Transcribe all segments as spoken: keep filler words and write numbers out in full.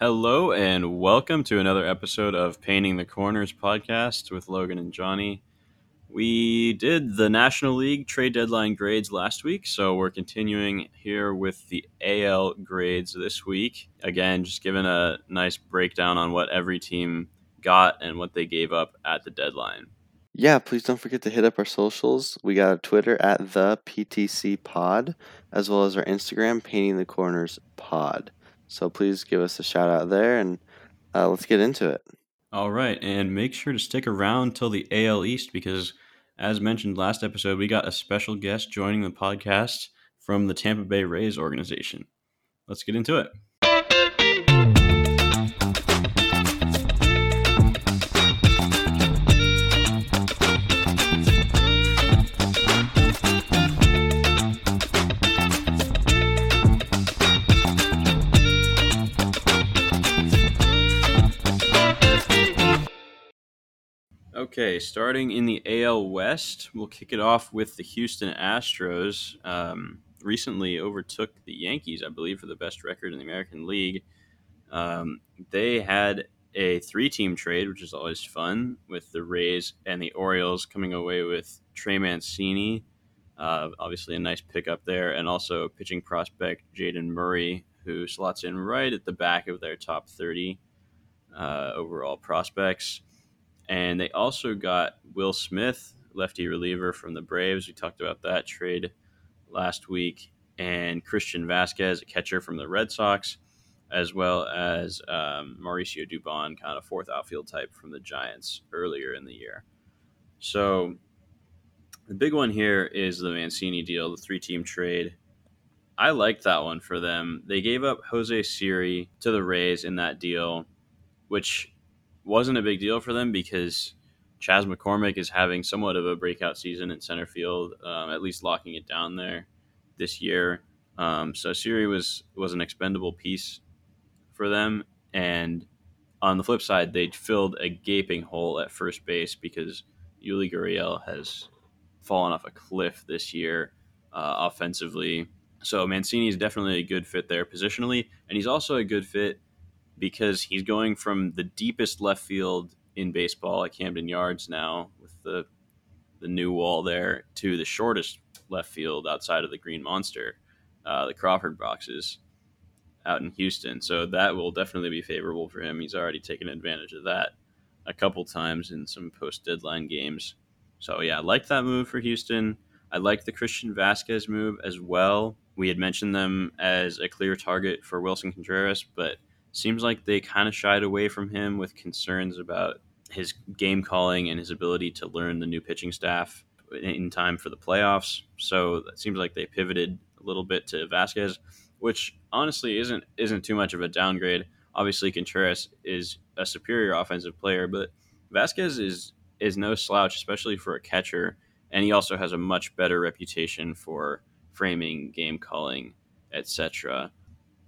Hello and welcome to another episode of Painting the Corners podcast with Logan and Johnny. We did the National League trade deadline grades last week, so we're continuing here with the A L grades this week. Again, just giving a nice breakdown on what every team got and what they gave up at the deadline. Yeah, please don't forget to hit up our socials. We got a Twitter at the P T C Pod, as well as our Instagram, Painting the Corners Pod. So please give us a shout out there, and uh, let's get into it. All right, and make sure to stick around till the A L East because, as mentioned last episode, we got a special guest joining the podcast from the Tampa Bay Rays organization. Let's get into it. Okay, starting in the A L West, we'll kick it off with the Houston Astros. Um, recently overtook the Yankees, I believe, for the best record in the American League. Um, they had a three-team trade, which is always fun, with the Rays and the Orioles coming away with Trey Mancini. Uh, obviously a nice pickup there, and also pitching prospect Jaden Murray, who slots in right at the back of their top thirty uh, overall prospects. And they also got Will Smith, lefty reliever from the Braves. We talked about that trade last week. And Christian Vazquez, a catcher from the Red Sox, as well as um, Mauricio Dubon, kind of fourth outfield type from the Giants earlier in the year. So the big one here is the Mancini deal, the three-team trade. I liked that one for them. They gave up Jose Siri to the Rays in that deal, which wasn't a big deal for them because Chas McCormick is having somewhat of a breakout season in center field, um, at least locking it down there this year. Um, so Siri was was an expendable piece for them. And on the flip side, they filled a gaping hole at first base because Yuli Gurriel has fallen off a cliff this year uh, offensively. So Mancini is definitely a good fit there positionally, and he's also a good fit because he's going from the deepest left field in baseball at Camden Yards now with the the new wall there to the shortest left field outside of the Green Monster, uh, the Crawford boxes out in Houston. So that will definitely be favorable for him. He's already taken advantage of that a couple times in some post-deadline games. So, yeah, I like that move for Houston. I like the Christian Vazquez move as well. We had mentioned them as a clear target for Wilson Contreras, but seems like they kind of shied away from him with concerns about his game calling and his ability to learn the new pitching staff in time for the playoffs. So it seems like they pivoted a little bit to Vazquez, which honestly isn't isn't too much of a downgrade. Obviously, Contreras is a superior offensive player, but Vazquez is is no slouch, especially for a catcher. And he also has a much better reputation for framing, game calling, et cetera.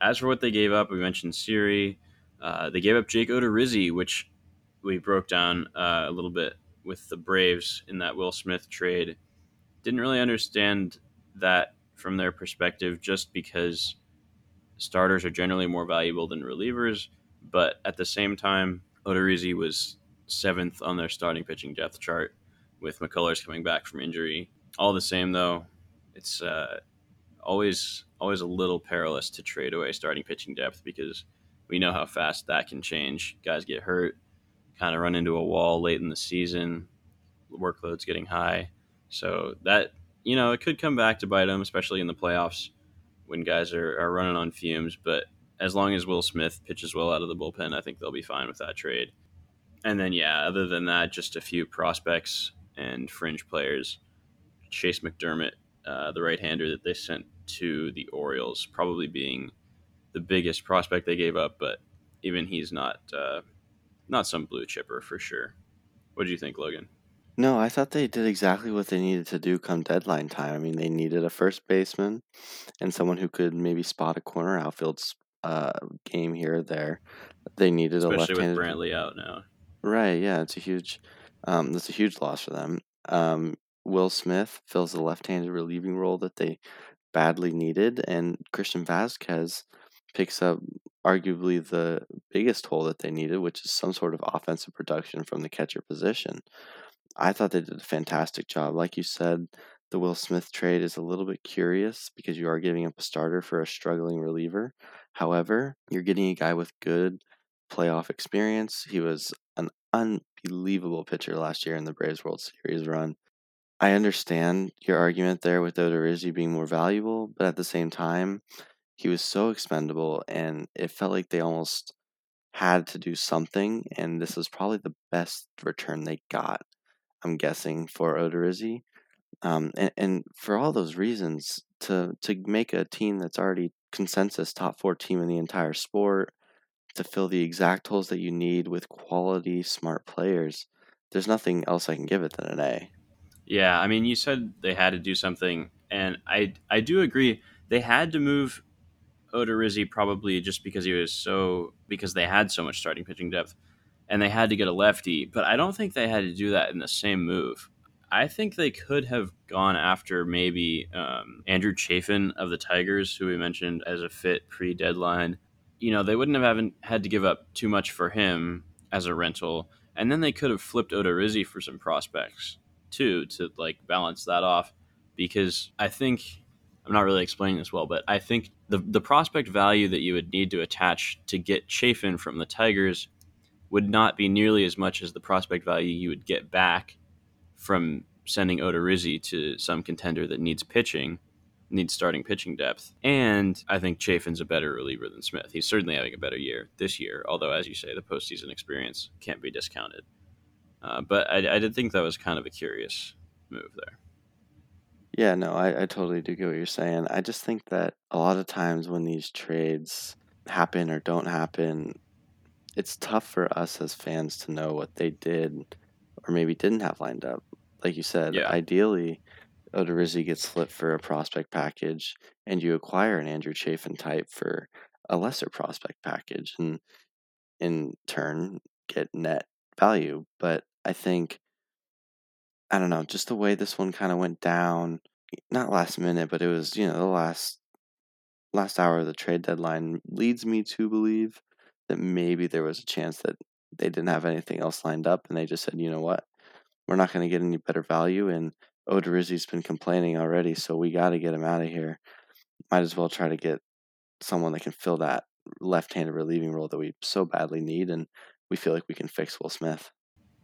As for what they gave up, we mentioned Siri. Uh, they gave up Jake Odorizzi, which we broke down uh, a little bit with the Braves in that Will Smith trade. Didn't really understand that from their perspective, just because starters are generally more valuable than relievers. But at the same time, Odorizzi was seventh on their starting pitching depth chart with McCullers coming back from injury. All the same, though, it's uh, always... always a little perilous to trade away starting pitching depth because we know how fast that can change. Guys get hurt, kind of run into a wall late in the season, workload's getting high. So that, you know, it could come back to bite them, especially in the playoffs when guys are, are running on fumes. But as long as Will Smith pitches well out of the bullpen, I think they'll be fine with that trade. And then, yeah, other than that, just a few prospects and fringe players. Chase McDermott, uh, the right-hander that they sent to the Orioles, probably being the biggest prospect they gave up, but even he's not uh, not some blue chipper for sure. What do you think, Logan? No, I thought they did exactly what they needed to do come deadline time. I mean, they needed a first baseman and someone who could maybe spot a corner outfield uh, game here or there. They needed Especially a left-handed... Especially with Brantley out now. Right, yeah, it's a huge, um, that's a huge loss for them. Um, Will Smith fills the left-handed relieving role that they badly needed, and Christian Vazquez picks up arguably the biggest hole that they needed, which is some sort of offensive production from the catcher position. I thought they did a fantastic job. Like you said, the Will Smith trade is a little bit curious because you are giving up a starter for a struggling reliever. However, you're getting a guy with good playoff experience. He was an unbelievable pitcher last year in the Braves World Series run. I understand your argument there with Odorizzi being more valuable, but at the same time, he was so expendable, and it felt like they almost had to do something, and this is probably the best return they got, I'm guessing, for Odorizzi. Um, and, and for all those reasons, to, to make a team that's already consensus top four team in the entire sport, to fill the exact holes that you need with quality, smart players, there's nothing else I can give it than an A. Yeah, I mean, you said they had to do something, and I, I do agree. They had to move Odorizzi probably just because he was so because they had so much starting pitching depth, and they had to get a lefty, but I don't think they had to do that in the same move. I think they could have gone after maybe um, Andrew Chafin of the Tigers, who we mentioned as a fit pre-deadline. You know, they wouldn't have haven't had to give up too much for him as a rental, and then they could have flipped Odorizzi for some prospects too to like balance that off, because I think I'm not really explaining this well, but I think the the prospect value that you would need to attach to get Chafin from the Tigers would not be nearly as much as the prospect value you would get back from sending Odorizzi to some contender that needs pitching, needs starting pitching depth. And I think Chafin's a better reliever than Smith. He's certainly having a better year this year, although, as you say, the postseason experience can't be discounted. Uh, but I, I did think that was kind of a curious move there. Yeah, no, I, I totally do get what you're saying. I just think that a lot of times when these trades happen or don't happen, it's tough for us as fans to know what they did or maybe didn't have lined up. Like you said, yeah. Ideally, Odorizzi gets flipped for a prospect package, and you acquire an Andrew Chafin type for a lesser prospect package, and in turn get net value. But I think, I don't know, just the way this one kind of went down, not last minute, but it was, you know, the last last hour of the trade deadline leads me to believe that maybe there was a chance that they didn't have anything else lined up, and they just said, you know what, we're not going to get any better value, and Odorizzi's been complaining already, so we got to get him out of here. Might as well try to get someone that can fill that left-handed relieving role that we so badly need, and we feel like we can fix Will Smith.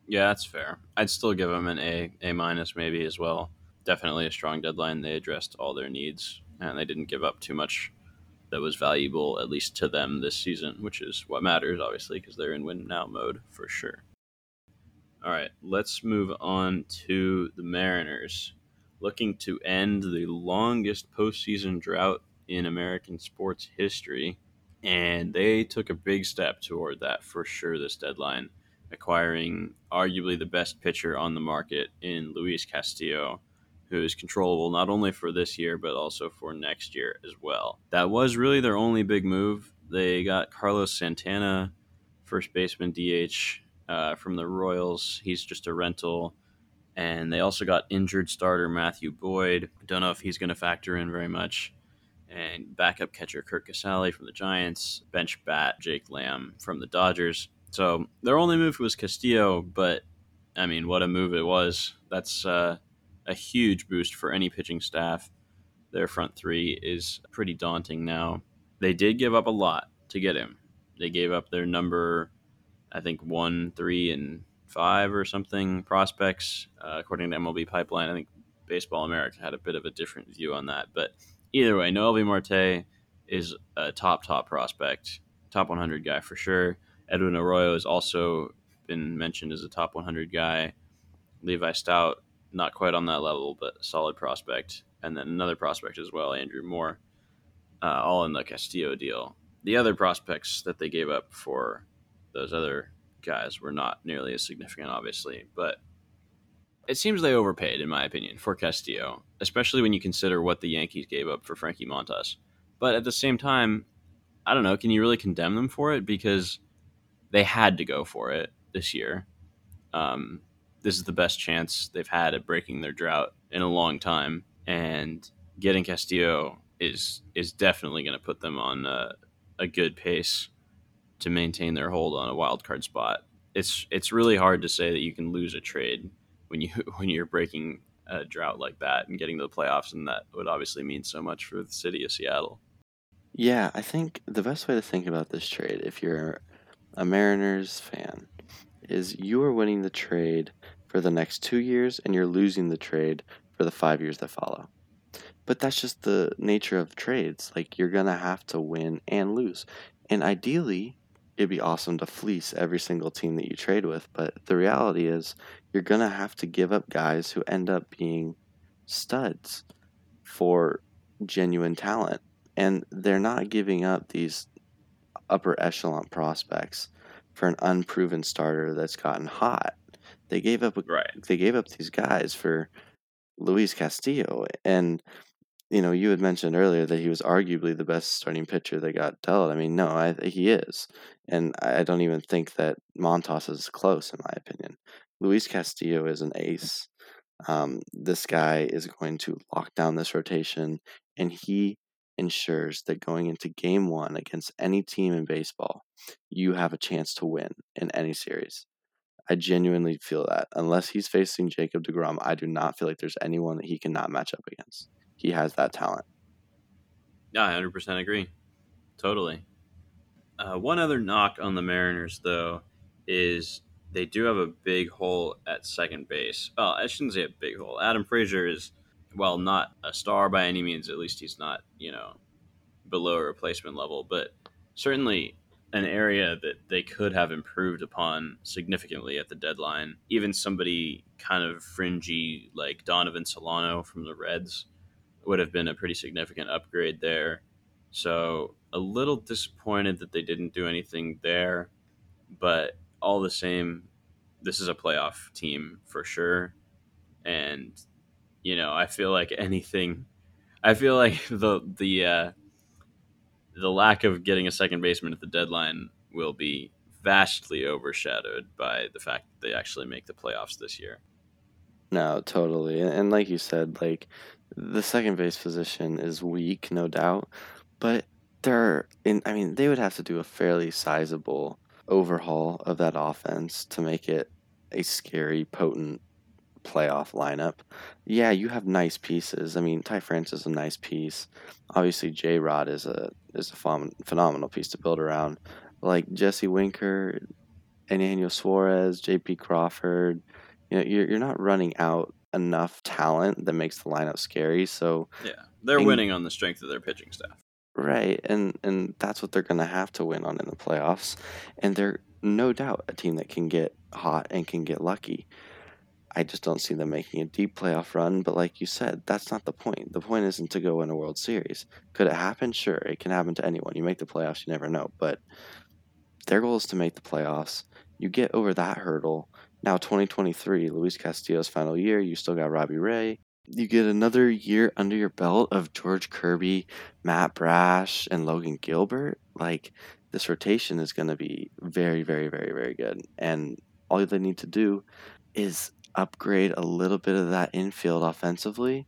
Yeah, that's fair. I'd still give them an A, A minus maybe as well. Definitely a strong deadline. They addressed all their needs, and they didn't give up too much that was valuable, at least to them this season, which is what matters, obviously, because they're in win now mode for sure. All right, let's move on to the Mariners, looking to end the longest postseason drought in American sports history, and they took a big step toward that for sure this deadline, acquiring arguably the best pitcher on the market in Luis Castillo, who is controllable not only for this year, but also for next year as well. That was really their only big move. They got Carlos Santana, first baseman D H uh, from the Royals. He's just a rental. And they also got injured starter Matthew Boyd. Don't know if he's going to factor in very much. And backup catcher Kurt Casale from the Giants, bench bat Jake Lamb from the Dodgers. So their only move was Castillo, but, I mean, what a move it was. That's uh, a huge boost for any pitching staff. Their front three is pretty daunting now. They did give up a lot to get him. They gave up their number, I think, one, three, and five or something prospects. Uh, according to M L B Pipeline, I think Baseball America had a bit of a different view on that. But either way, Noelvi Marte is a top, top prospect, top one hundred guy for sure. Edwin Arroyo has also been mentioned as a top one hundred guy. Levi Stout, not quite on that level, but a solid prospect. And then another prospect as well, Andrew Moore, uh, all in the Castillo deal. The other prospects that they gave up for those other guys were not nearly as significant, obviously. But it seems they overpaid, in my opinion, for Castillo, especially when you consider what the Yankees gave up for Frankie Montas. But at the same time, I don't know, can you really condemn them for it? Because they had to go for it this year. Um, this is the best chance they've had at breaking their drought in a long time. And getting Castillo is is definitely going to put them on uh, a good pace to maintain their hold on a wild card spot. It's it's really hard to say that you can lose a trade when you when you're breaking a drought like that and getting to the playoffs, and that would obviously mean so much for the city of Seattle. Yeah, I think the best way to think about this trade, if you're a Mariners fan, is you are winning the trade for the next two years and you're losing the trade for the five years that follow. But that's just the nature of trades. Like, you're going to have to win and lose. And ideally, it'd be awesome to fleece every single team that you trade with. But the reality is you're going to have to give up guys who end up being studs for genuine talent. And they're not giving up these upper echelon prospects for an unproven starter that's gotten hot. They gave up a, right. They gave up these guys for Luis Castillo, and you know, you had mentioned earlier that he was arguably the best starting pitcher they got dealt. I mean, no, I, he is. And I don't even think that Montas is close, in my opinion. Luis Castillo is an ace. Um, this guy is going to lock down this rotation, and he ensures that going into game one against any team in baseball, you have a chance to win in any series. I genuinely feel that. Unless he's facing Jacob deGrom, I do not feel like there's anyone that he cannot match up against. He has that talent. Yeah, I one hundred percent agree. Totally. Uh, one other knock on the Mariners, though, is they do have a big hole at second base. Well, I shouldn't say a big hole. Adam Frazier is, while not a star by any means, at least he's not, you know, below a replacement level, but certainly an area that they could have improved upon significantly at the deadline. Even somebody kind of fringy like Donovan Solano from the Reds would have been a pretty significant upgrade there. So a little disappointed that they didn't do anything there, but all the same, this is a playoff team for sure. And, you know, I feel like anything, I feel like the, the, uh, the lack of getting a second baseman at the deadline will be vastly overshadowed by the fact that they actually make the playoffs this year. No, totally. And like you said, like, the second base position is weak, no doubt, but they're in, I mean, they would have to do a fairly sizable overhaul of that offense to make it a scary, potent playoff lineup. Yeah, you have nice pieces. I mean, Ty France is a nice piece. Obviously, J-Rod is a is a ph- phenomenal piece to build around. Like Jesse Winker, Eugenio Suarez, J P. Crawford. You know, you're you're not running out enough talent that makes the lineup scary. So yeah, they're and, winning on the strength of their pitching staff. Right, and and that's what they're going to have to win on in the playoffs. And they're no doubt a team that can get hot and can get lucky. I just don't see them making a deep playoff run. But like you said, that's not the point. The point isn't to go win a World Series. Could it happen? Sure, it can happen to anyone. You make the playoffs, you never know. But their goal is to make the playoffs. You get over that hurdle. Now twenty twenty-three, Luis Castillo's final year, you still got Robbie Ray. You get another year under your belt of George Kirby, Matt Brash, and Logan Gilbert. Like, this rotation is going to be very, very, very, very good. And all they need to do is upgrade a little bit of that infield offensively,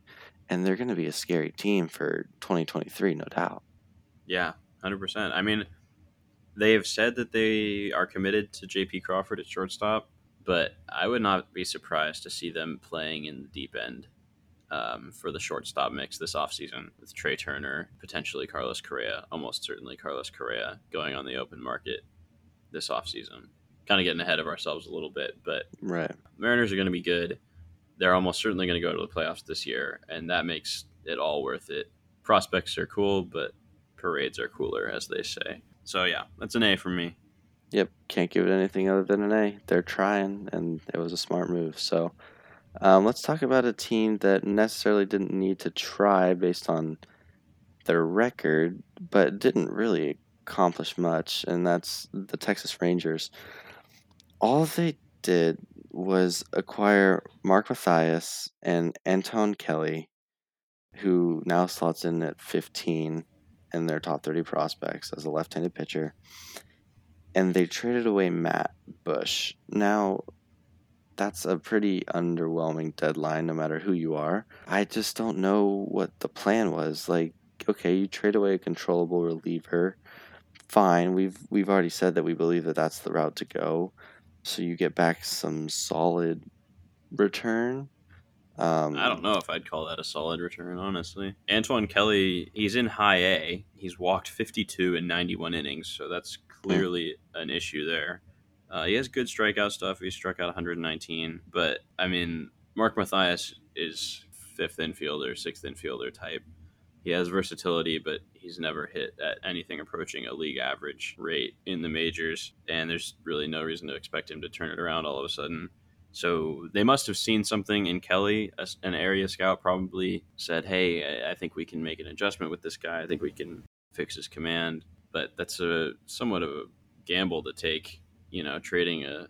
and they're going to be a scary team for twenty twenty-three, no doubt. Yeah, one hundred percent. I mean, they have said that they are committed to J P. Crawford at shortstop, but I would not be surprised to see them playing in the deep end um, for the shortstop mix this offseason with Trey Turner, potentially Carlos Correa, almost certainly Carlos Correa going on the open market this offseason. Kind of getting ahead of ourselves a little bit, but right. Mariners are going to be good. They're almost certainly going to go to the playoffs this year, and that makes it all worth it. Prospects are cool, but parades are cooler, as they say. So yeah, that's an A for me. Yep, can't give it anything other than an A. They're trying, and it was a smart move. So um, let's talk about a team that necessarily didn't need to try based on their record, but didn't really accomplish much, and that's the Texas Rangers. All they did was acquire Mark Mathias and Anton Kelly, who now slots in at fifteen in their top thirty prospects as a left-handed pitcher. And they traded away Matt Bush. Now, that's a pretty underwhelming deadline, no matter who you are. I just don't know what the plan was. Like, okay, you trade away a controllable reliever fine. We've we've already said that we believe that that's the route to go. So you get back some solid return. Um, I don't know if I'd call that a solid return, honestly. Anton Kelly, he's in high A. He's walked fifty-two in ninety-one innings, so that's clearly yeah. an issue there. Uh, he has good strikeout stuff. He struck out one hundred nineteen, but, I mean, Mark Mathias is fifth infielder, sixth infielder type. He has versatility, but he's never hit at anything approaching a league average rate in the majors, and there's really no reason to expect him to turn it around all of a sudden. So they must have seen something in Kelly. An area scout probably said, hey, I think we can make an adjustment with this guy. I think we can fix his command. But that's a somewhat of a gamble to take, you know, trading a,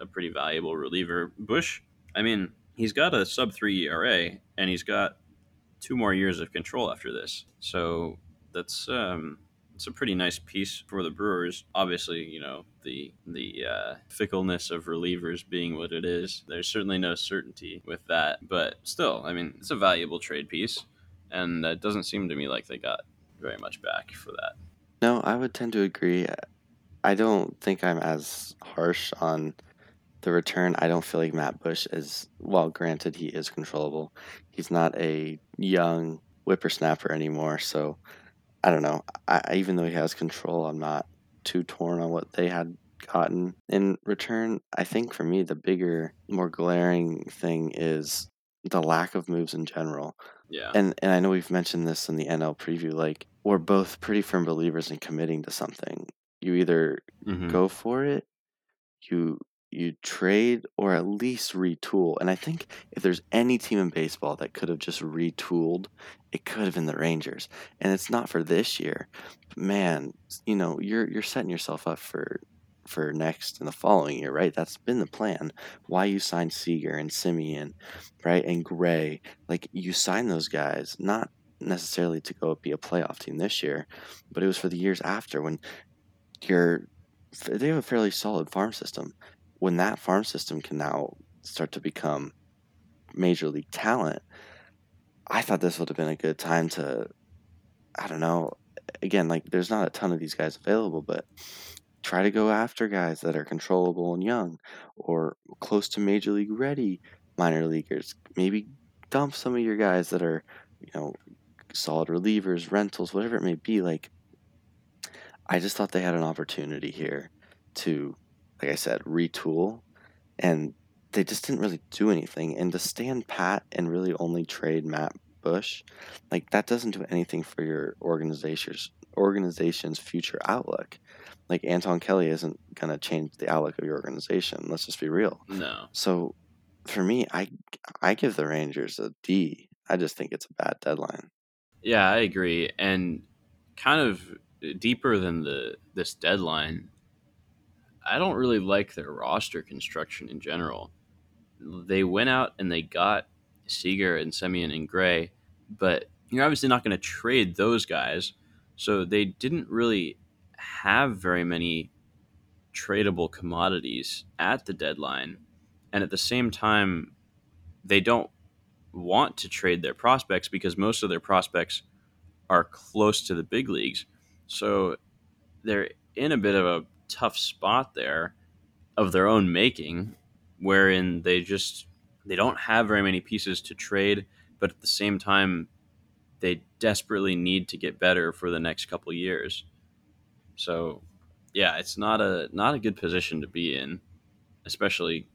a pretty valuable reliever. Bush, I mean, he's got a sub three E R A, and he's got two more years of control after this. So that's um, it's a pretty nice piece for the Brewers. Obviously, you know, the the uh, fickleness of relievers being what it is, there's certainly no certainty with that. But still, I mean, it's a valuable trade piece, and it doesn't seem to me like they got very much back for that. No, I would tend to agree. I don't think I'm as harsh on the return. I don't feel like Matt Bush is, well, granted, he is controllable. He's not a young whippersnapper anymore, so I don't know. I, even though he has control, I'm not too torn on what they had gotten in return. I think for me, the bigger, more glaring thing is the lack of moves in general. Yeah. And and I know we've mentioned this in the N L preview, like, we're both pretty firm believers in committing to something. You either mm-hmm. go for it, you you trade, or at least retool. And I think if there's any team in baseball that could have just retooled, it could have been the Rangers. And it's not for this year. But man, you know, you're you're setting yourself up for for next and the following year, right? That's been the plan. Why you signed Seager and Simeon, right, and Gray. Like, you signed those guys, not necessarily to go be a playoff team this year, but it was for the years after when you're they have a fairly solid farm system. When that farm system can now start to become major league talent, I thought this would have been a good time to, I don't know, again, like, there's not a ton of these guys available, but try to go after guys that are controllable and young or close to major league ready minor leaguers. Maybe dump some of your guys that are, you know, solid relievers, rentals, whatever it may be. Like, I just thought they had an opportunity here to, like I said, retool, and they just didn't really do anything. And to stand pat and really only trade Matt Bush, like, that doesn't do anything for your organization's organization's future outlook. Like, Anton Kelly isn't going to change the outlook of your organization. Let's just be real. No. So for me, I, I give the Rangers a D. I just think it's a bad deadline. Yeah, I agree. And kind of deeper than the this deadline, I don't really like their roster construction in general. They went out and they got Seager and Semien and Gray, but you're obviously not going to trade those guys. So they didn't really have very many tradable commodities at the deadline. And at the same time, they don't want to trade their prospects because most of their prospects are close to the big leagues. So they're in a bit of a tough spot there of their own making, wherein they just they don't have very many pieces to trade, but at the same time they desperately need to get better for the next couple years. So yeah, it's not a not a good position to be in, especially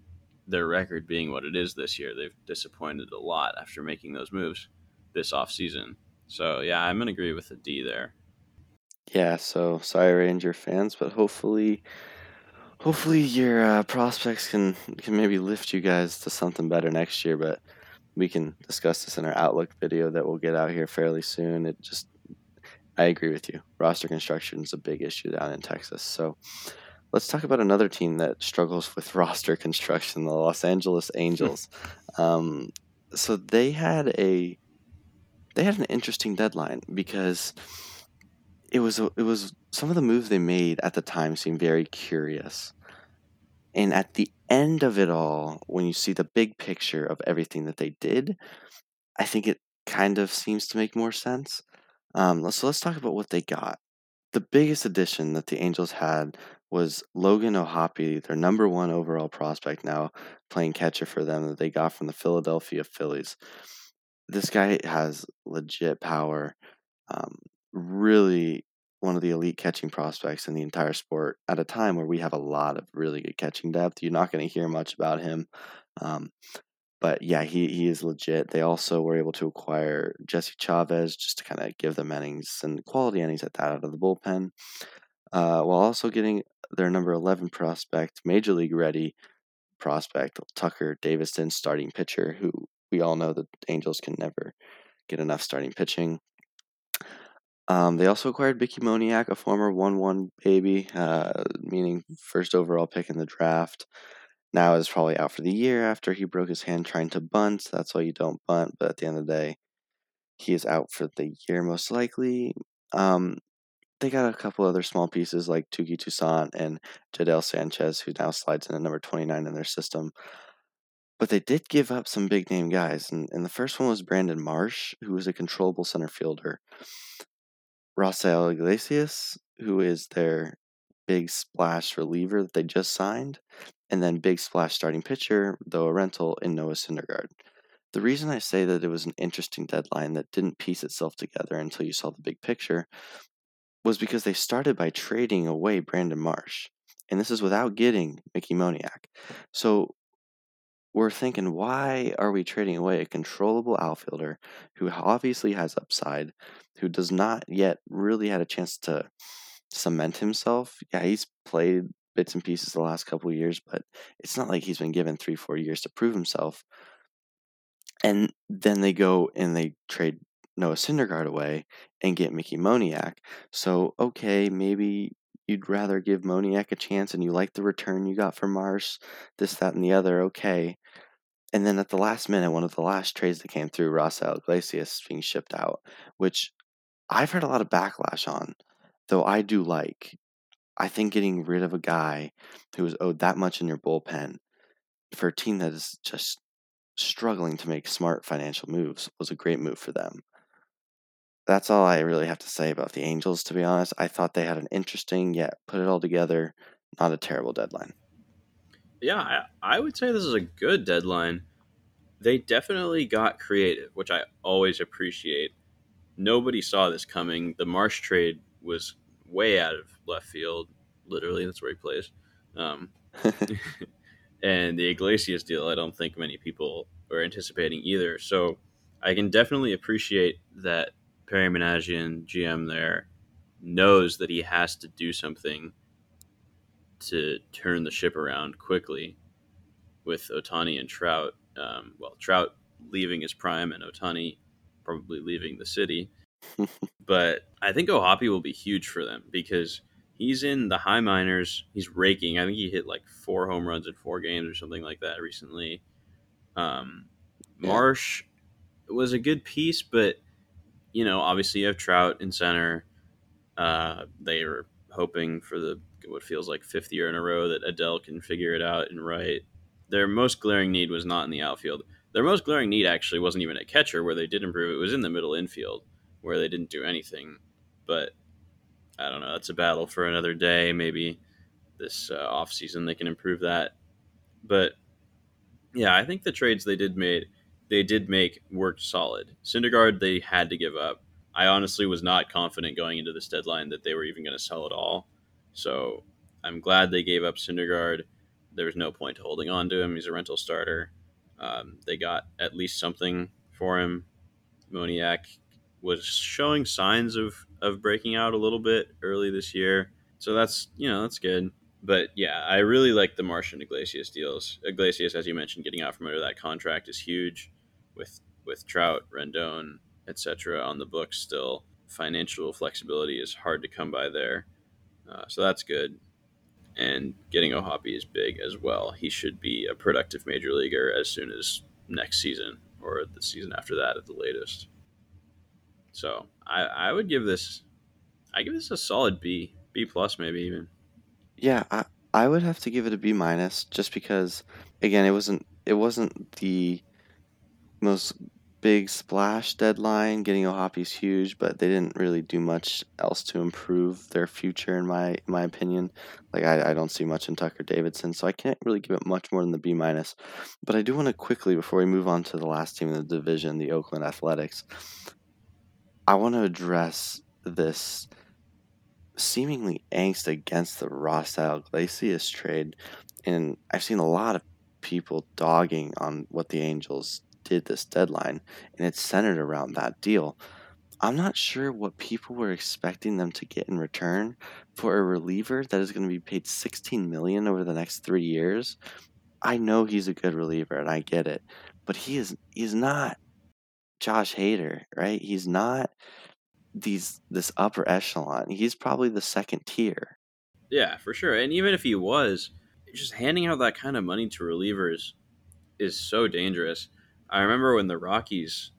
their record being what it is this year. They've disappointed a lot after making those moves this offseason. So yeah, I'm gonna agree with a D there. Yeah, so sorry, Ranger fans, but hopefully, hopefully your uh, prospects can, can maybe lift you guys to something better next year. But we can discuss this in our Outlook video that we'll get out here fairly soon. It just, I agree with you. Roster construction is a big issue down in Texas. So let's talk about another team that struggles with roster construction, the Los Angeles Angels. um, so they had a they had an interesting deadline because It was it was some of the moves they made at the time seemed very curious. And at the end of it all, when you see the big picture of everything that they did, I think it kind of seems to make more sense. Um, so let's talk about what they got. The biggest addition that the Angels had was Logan Ohapi, their number one overall prospect now, playing catcher for them that they got from the Philadelphia Phillies. This guy has legit power, um, really one of the elite catching prospects in the entire sport at a time where we have a lot of really good catching depth. You're not going to hear much about him. Um, but yeah, he, he is legit. They also were able to acquire Jesse Chavez just to kind of give them innings and quality innings at that out of the bullpen, uh, while also getting their number eleven prospect, major league ready prospect, Tucker Daviston, starting pitcher, who we all know the Angels can never get enough starting pitching. Um, they also acquired Bicky Moniak, a former one one baby, uh, meaning first overall pick in the draft. Now is probably out for the year after he broke his hand trying to bunt. That's why you don't bunt. But at the end of the day, he is out for the year most likely. Um, they got a couple other small pieces like Tuki Toussaint and Jadel Sanchez, who now slides in at number twenty-nine in their system. But they did give up some big-name guys. And, and the first one was Brandon Marsh, who was a controllable center fielder. Raisel Iglesias, who is their big splash reliever that they just signed, and then big splash starting pitcher, though a rental, in Noah Syndergaard. The reason I say that it was an interesting deadline that didn't piece itself together until you saw the big picture was because they started by trading away Brandon Marsh, and this is without getting Bicky Moniak. So we're thinking, why are we trading away a controllable outfielder who obviously has upside, who does not yet really had a chance to cement himself? Yeah, he's played bits and pieces the last couple of years, but it's not like he's been given three, four years to prove himself. And then they go and they trade Noah Syndergaard away and get Bicky Moniak. So, okay, maybe you'd rather give Moniak a chance and you like the return you got from Marsh, this, that, and the other, okay. And then at the last minute, one of the last trades that came through, Raisel Iglesias being shipped out, which I've heard a lot of backlash on, though I do like. I think getting rid of a guy who is owed that much in your bullpen for a team that is just struggling to make smart financial moves was a great move for them. That's all I really have to say about the Angels, to be honest. I thought they had an interesting, yet put it all together, not a terrible deadline. Yeah, I, I would say this is a good deadline. They definitely got creative, which I always appreciate. Nobody saw this coming. The Marsh trade was way out of left field. Literally, that's where he plays. Um, and the Iglesias deal, I don't think many people were anticipating either. So I can definitely appreciate that Perry Managian, G M there, knows that he has to do something to turn the ship around quickly with Ohtani and Trout. Um, well, Trout leaving his prime and Ohtani probably leaving the city. But I think Ohapi will be huge for them because he's in the high minors. He's raking. I think he hit like four home runs in four games or something like that recently. Um, yeah. Marsh was a good piece, but you know, obviously you have Trout in center. Uh, they were hoping for the what feels like fifth year in a row that Adele can figure it out in right. Their most glaring need was not in the outfield. Their most glaring need actually wasn't even a catcher where they did improve. It was in the middle infield where they didn't do anything. But I don't know. That's a battle for another day. Maybe this uh, offseason they can improve that. But yeah, I think the trades they did made they did make worked solid. Syndergaard, they had to give up. I honestly was not confident going into this deadline that they were even going to sell at all. So I'm glad they gave up Syndergaard. There was no point to holding on to him. He's a rental starter. Um, they got at least something for him. Moniak was showing signs of, of breaking out a little bit early this year. So that's, you know, that's good. But yeah, I really like the Marsh and Iglesias deals. Iglesias, as you mentioned, getting out from under that contract is huge. With with Trout, Rendon, et cetera on the books still, financial flexibility is hard to come by there. Uh, so that's good. And getting Ohapi is big as well. He should be a productive major leaguer as soon as next season or the season after that at the latest. So I, I would give this I give this a solid B, B plus maybe even. Yeah, I I would have to give it a B minus just because, again, it wasn't it wasn't the most big splash deadline. Getting Ohapi's huge, but they didn't really do much else to improve their future, in my in my opinion. Like, I, I don't see much in Tucker Davidson, so I can't really give it much more than the B minus. But I do want to quickly, before we move on to the last team in the division, the Oakland Athletics, I want to address this seemingly angst against the Rosal Iglesias trade. And I've seen a lot of people dogging on what the Angels did this deadline, and it's centered around that deal. I'm not sure what people were expecting them to get in return for a reliever that is going to be paid sixteen million dollars over the next three years. I know he's a good reliever, and I get it, but he is he's not Josh Hader, right? He's not these this upper echelon. He's probably the second tier. Yeah, for sure. And even if he was, just handing out that kind of money to relievers is so dangerous. I remember when the Rockies,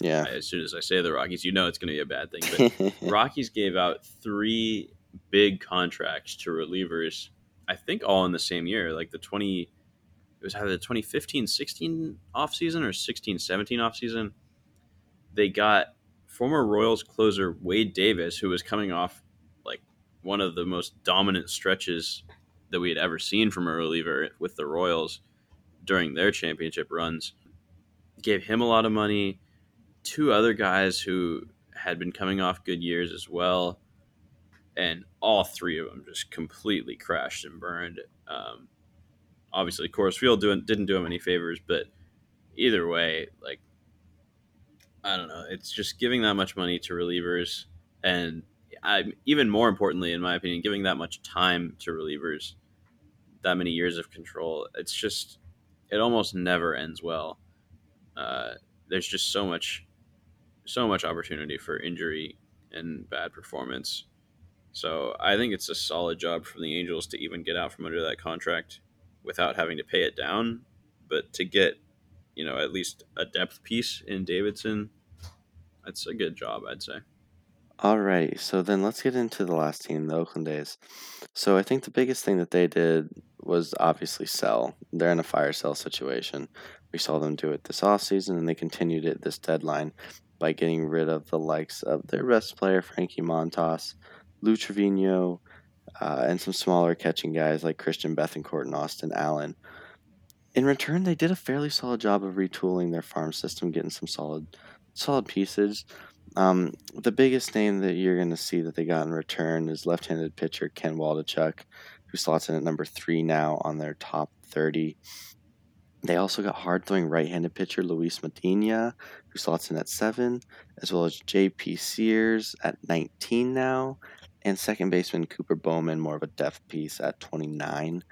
yeah. As soon as I say the Rockies, you know it's going to be a bad thing. But Rockies gave out three big contracts to relievers, I think all in the same year. Like the twenty, it was either the twenty fifteen sixteen offseason or sixteen seventeen offseason. They got former Royals closer Wade Davis, who was coming off like one of the most dominant stretches that we had ever seen from a reliever with the Royals during their championship runs. Gave him a lot of money. Two other guys who had been coming off good years as well. And all three of them just completely crashed and burned. Um, obviously, Coors Field didn't, didn't do him any favors, but either way, like, I don't know. It's just giving that much money to relievers, and I, even more importantly, in my opinion, giving that much time to relievers, that many years of control. It's just, it almost never ends well. Uh, there's just so much, so much opportunity for injury and bad performance. So I think it's a solid job from the Angels to even get out from under that contract without having to pay it down, but to get, you know, at least a depth piece in Davidson. That's a good job, I'd say. All right, so then let's get into the last team, the Oakland A's. So I think the biggest thing that they did was obviously sell. They're in a fire sale situation. We saw them do it this offseason, and they continued it this deadline by getting rid of the likes of their best player, Frankie Montas, Lou Trevino, uh, and some smaller catching guys like Christian Bethancourt and Austin Allen. In return, they did a fairly solid job of retooling their farm system, getting some solid, solid pieces. Um, the biggest name that you're going to see that they got in return is left-handed pitcher Ken Waldachuk, who slots in at number three now on their top thirty. They also got hard-throwing right-handed pitcher Luis Medina, who slots in at seven, as well as J P Sears at nineteen now, and second baseman Cooper Bowman, more of a depth piece, at twenty-nine.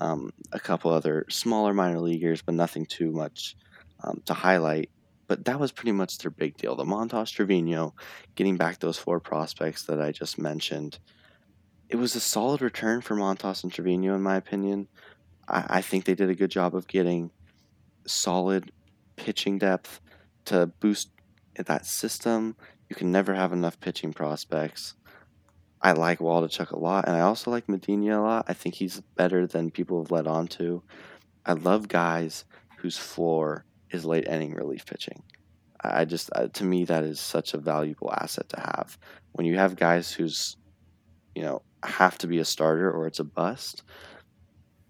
Um, a couple other smaller minor leaguers, but nothing too much um, to highlight. But that was pretty much their big deal. The Montas, Trevino, getting back those four prospects that I just mentioned. It was a solid return for Montas and Trevino, in my opinion. I, I think they did a good job of getting solid pitching depth to boost that system. You can never have enough pitching prospects. I like Waldachuk a lot, and I also like Medina a lot. I think he's better than people have led on to. I love guys whose floor is late inning relief pitching. I just, uh, to me, that is such a valuable asset to have. When you have guys who's, you know, have to be a starter or it's a bust,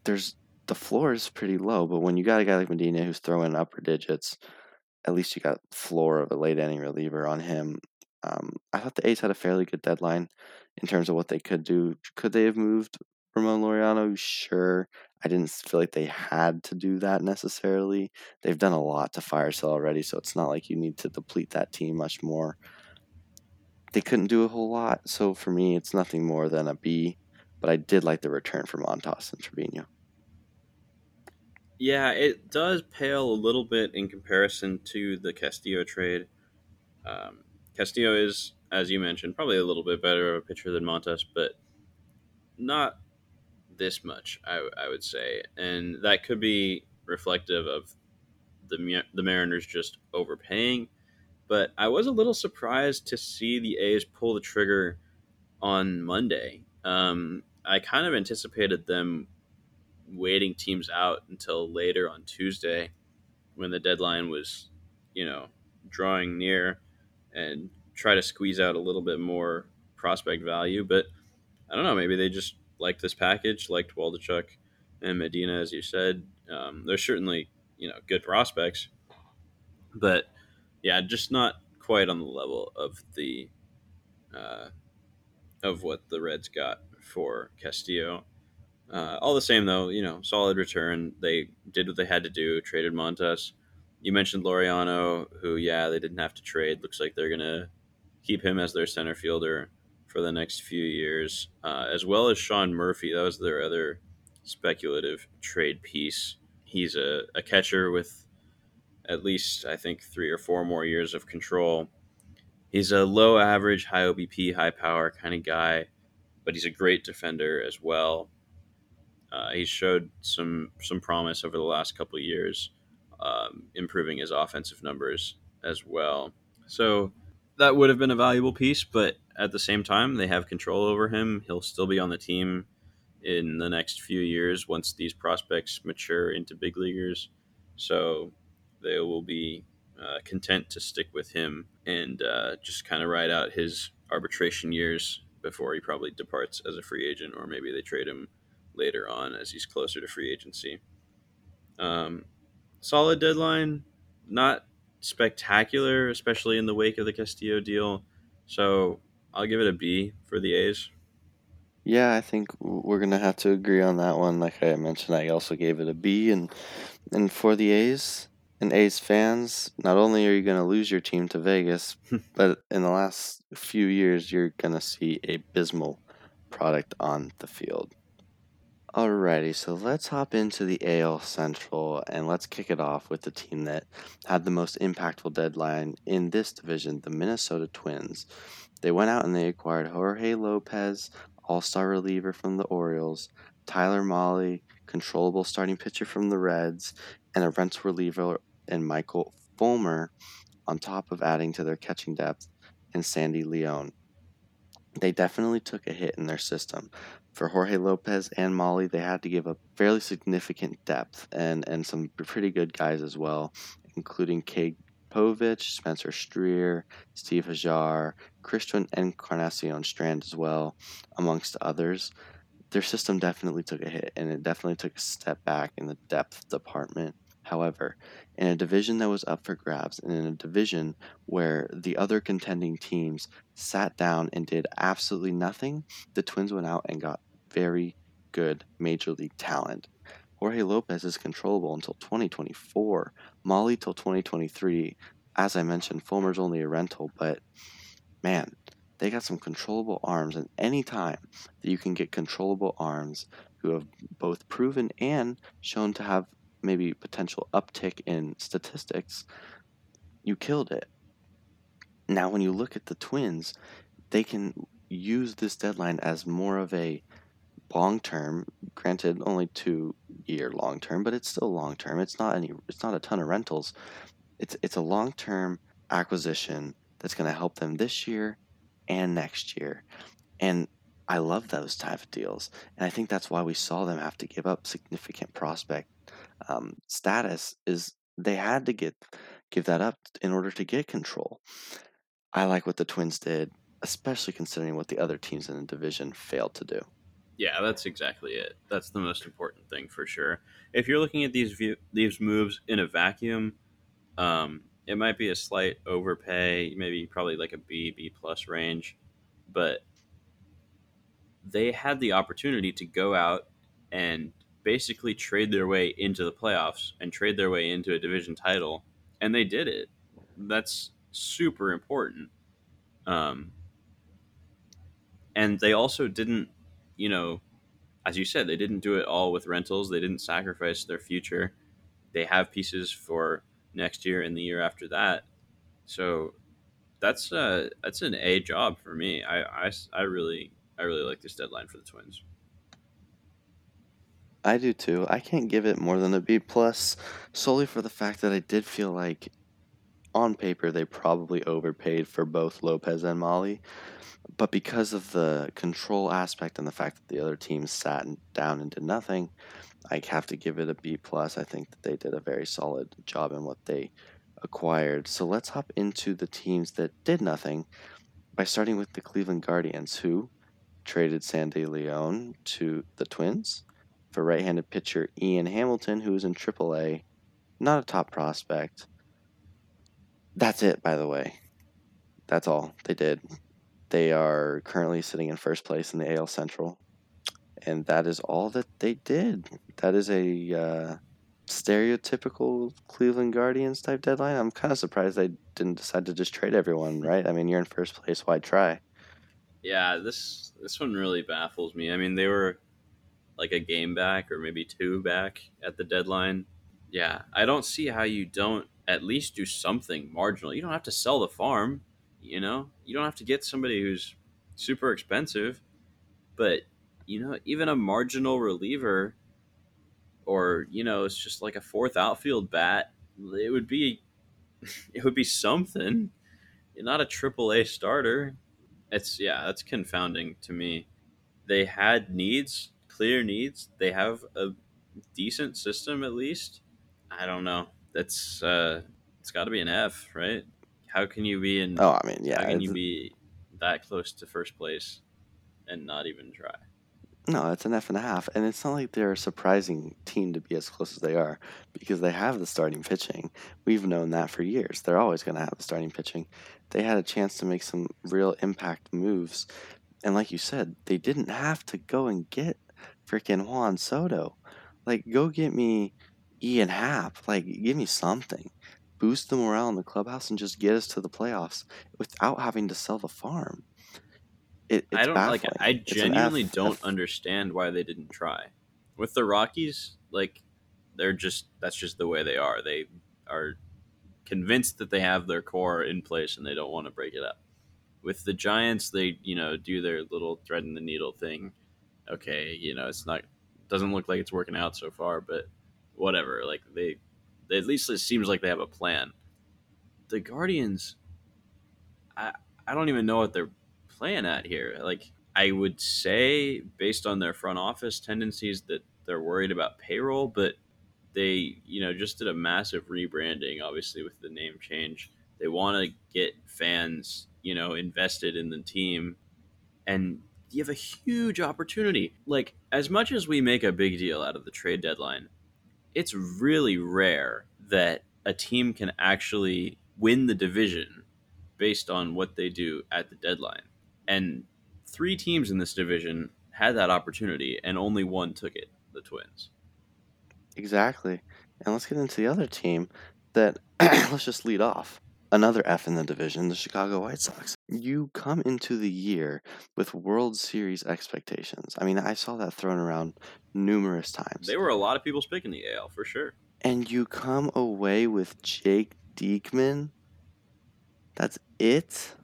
there's the floor is pretty low. But when you got a guy like Medina who's throwing upper digits, at least you got floor of a late inning reliever on him. Um, I thought the A's had a fairly good deadline in terms of what they could do. Could they have moved Ramon Laureano? Sure. I didn't feel like they had to do that necessarily. They've done a lot to fire sale already, so it's not like you need to deplete that team much more. They couldn't do a whole lot, so for me, it's nothing more than a B, but I did like the return for Montas and Trevino. Yeah, it does pale a little bit in comparison to the Castillo trade. Um, Castillo is, as you mentioned, probably a little bit better of a pitcher than Montas, but not this much, I, I would say. And that could be reflective of the the Mariners just overpaying. But I was a little surprised to see the A's pull the trigger on Monday. Um, I kind of anticipated them waiting teams out until later on Tuesday when the deadline was you know, drawing near and try to squeeze out a little bit more prospect value. But I don't know, maybe they just liked this package, liked Waldichuk and Medina, as you said. Um, they're certainly, you know, good prospects, but yeah, just not quite on the level of the uh, of what the Reds got for Castillo. Uh, all the same, though, you know, solid return. They did what they had to do, traded Montas. You mentioned Laureano, who, yeah, they didn't have to trade. Looks like they're going to keep him as their center fielder for the next few years, uh, as well as Sean Murphy. That was their other speculative trade piece. He's a, a catcher with at least, I think, three or four more years of control. He's a low average, high O B P, high power kind of guy, but he's a great defender as well. Uh, he showed some some promise over the last couple of years, um, improving his offensive numbers as well. So that would have been a valuable piece, but at the same time, they have control over him. He'll still be on the team in the next few years once these prospects mature into big leaguers. So they will be uh, content to stick with him and uh, just kind of ride out his arbitration years before he probably departs as a free agent, or maybe they trade him later on as he's closer to free agency. Um, solid deadline, not spectacular, especially in the wake of the Castillo deal. So I'll give it a B for the A's. Yeah, I think we're going to have to agree on that one. Like I mentioned, I also gave it a B. And, and for the A's and A's fans, not only are you going to lose your team to Vegas, but in the last few years, you're going to see abysmal product on the field. Alrighty, so let's hop into the A L Central, and let's kick it off with the team that had the most impactful deadline in this division, the Minnesota Twins. They went out and they acquired Jorge Lopez, all-star reliever from the Orioles, Tyler Mahle, controllable starting pitcher from the Reds, and a rental reliever in Michael Fulmer, on top of adding to their catching depth in Sandy Leon. They definitely took a hit in their system. For Jorge Lopez and Mahle, they had to give up fairly significant depth and, and some pretty good guys as well, including Kade Povich, Spencer Strier, Steve Hajar, Christian Encarnacion Strand as well, amongst others. Their system definitely took a hit, and it definitely took a step back in the depth department. However, in a division that was up for grabs, and in a division where the other contending teams sat down and did absolutely nothing, the Twins went out and got very good Major League talent. Jorge Lopez is controllable until twenty twenty-four, Mahle till twenty twenty-three. As I mentioned, Fulmer's only a rental, but man, they got some controllable arms, and any time that you can get controllable arms who have both proven and shown to have maybe potential uptick in statistics, you killed it. Now, when you look at the Twins, they can use this deadline as more of a long-term, granted only two-year long-term, but it's still long-term. It's not any, it's not a ton of rentals. It's it's a long-term acquisition that's going to help them this year and next year. And I love those type of deals. And I think that's why we saw them have to give up significant prospect Um, status, is they had to get give that up in order to get control. I like what the Twins did, especially considering what the other teams in the division failed to do. Yeah, that's exactly it. That's the most important thing for sure. If you're looking at these view, these moves in a vacuum, um, it might be a slight overpay, maybe probably like a B, B plus range, but they had the opportunity to go out and basically trade their way into the playoffs and trade their way into a division title, and they did it. That's super important. Um, and they also didn't, you know, as you said, they didn't do it all with rentals. They didn't sacrifice their future. They have pieces for next year and the year after that. So that's uh that's an A job for me. I I, I really I really like this deadline for the Twins. I do too. I can't give it more than a B plus, solely for the fact that I did feel like on paper they probably overpaid for both Lopez and Mahle, but because of the control aspect and the fact that the other team sat down and did nothing, I have to give it a B plus. I think that they did a very solid job in what they acquired. So let's hop into the teams that did nothing by starting with the Cleveland Guardians, who traded Sandy Leon to the Twins for right-handed pitcher Ian Hamilton, who is in triple A, not a top prospect. That's it, by the way. That's all they did. They are currently sitting in first place in the A L Central, and that is all that they did. That is a uh, stereotypical Cleveland Guardians type deadline. I'm kind of surprised they didn't decide to just trade everyone, right? I mean, you're in first place. Why try? Yeah, this this one really baffles me. I mean, they were like a game back or maybe two back at the deadline. Yeah, I don't see how you don't at least do something marginal. You don't have to sell the farm, you know? You don't have to get somebody who's super expensive. But, you know, even a marginal reliever or, you know, it's just like a fourth outfield bat, it would be it would be something. You're not a triple A starter. It's, yeah, that's confounding to me. They had needs, clear needs. They have a decent system, at least. I don't know. That's uh, it's got to be an F, right? How can you be in? Oh, I mean, yeah. How can you be that close to first place and not even try? No, it's an F and a half, and it's not like they're a surprising team to be as close as they are because they have the starting pitching. We've known that for years. They're always going to have the starting pitching. They had a chance to make some real impact moves, and like you said, they didn't have to go and get freaking Juan Soto. Like, go get me Ian Happ. Like, give me something. Boost the morale in the clubhouse and just get us to the playoffs without having to sell the farm. It, it's I don't baffling. like. I genuinely F, don't F. understand why they didn't try. With the Rockies, like, they're just that's just the way they are. They are convinced that they have their core in place and they don't want to break it up. With the Giants, they you know do their little thread in the needle thing. Okay, you know it's not. Doesn't look like it's working out so far, but whatever. Like they, they, at least it seems like they have a plan. The Guardians, I I don't even know what they're playing at here. Like, I would say, based on their front office tendencies, that they're worried about payroll, but they, you know, just did a massive rebranding, obviously, with the name change. They want to get fans, you know, invested in the team, and you have a huge opportunity. Like, as much as we make a big deal out of the trade deadline, it's really rare that a team can actually win the division based on what they do at the deadline. And three teams in this division had that opportunity, and only one took it, the Twins. Exactly. And let's get into the other team that, let's just lead off. Another F in the division, the Chicago White Sox. You come into the year with World Series expectations. I mean, I saw that thrown around numerous times. They were a lot of people's pick in the A L, for sure. And you come away with Jake Diekman? That's it?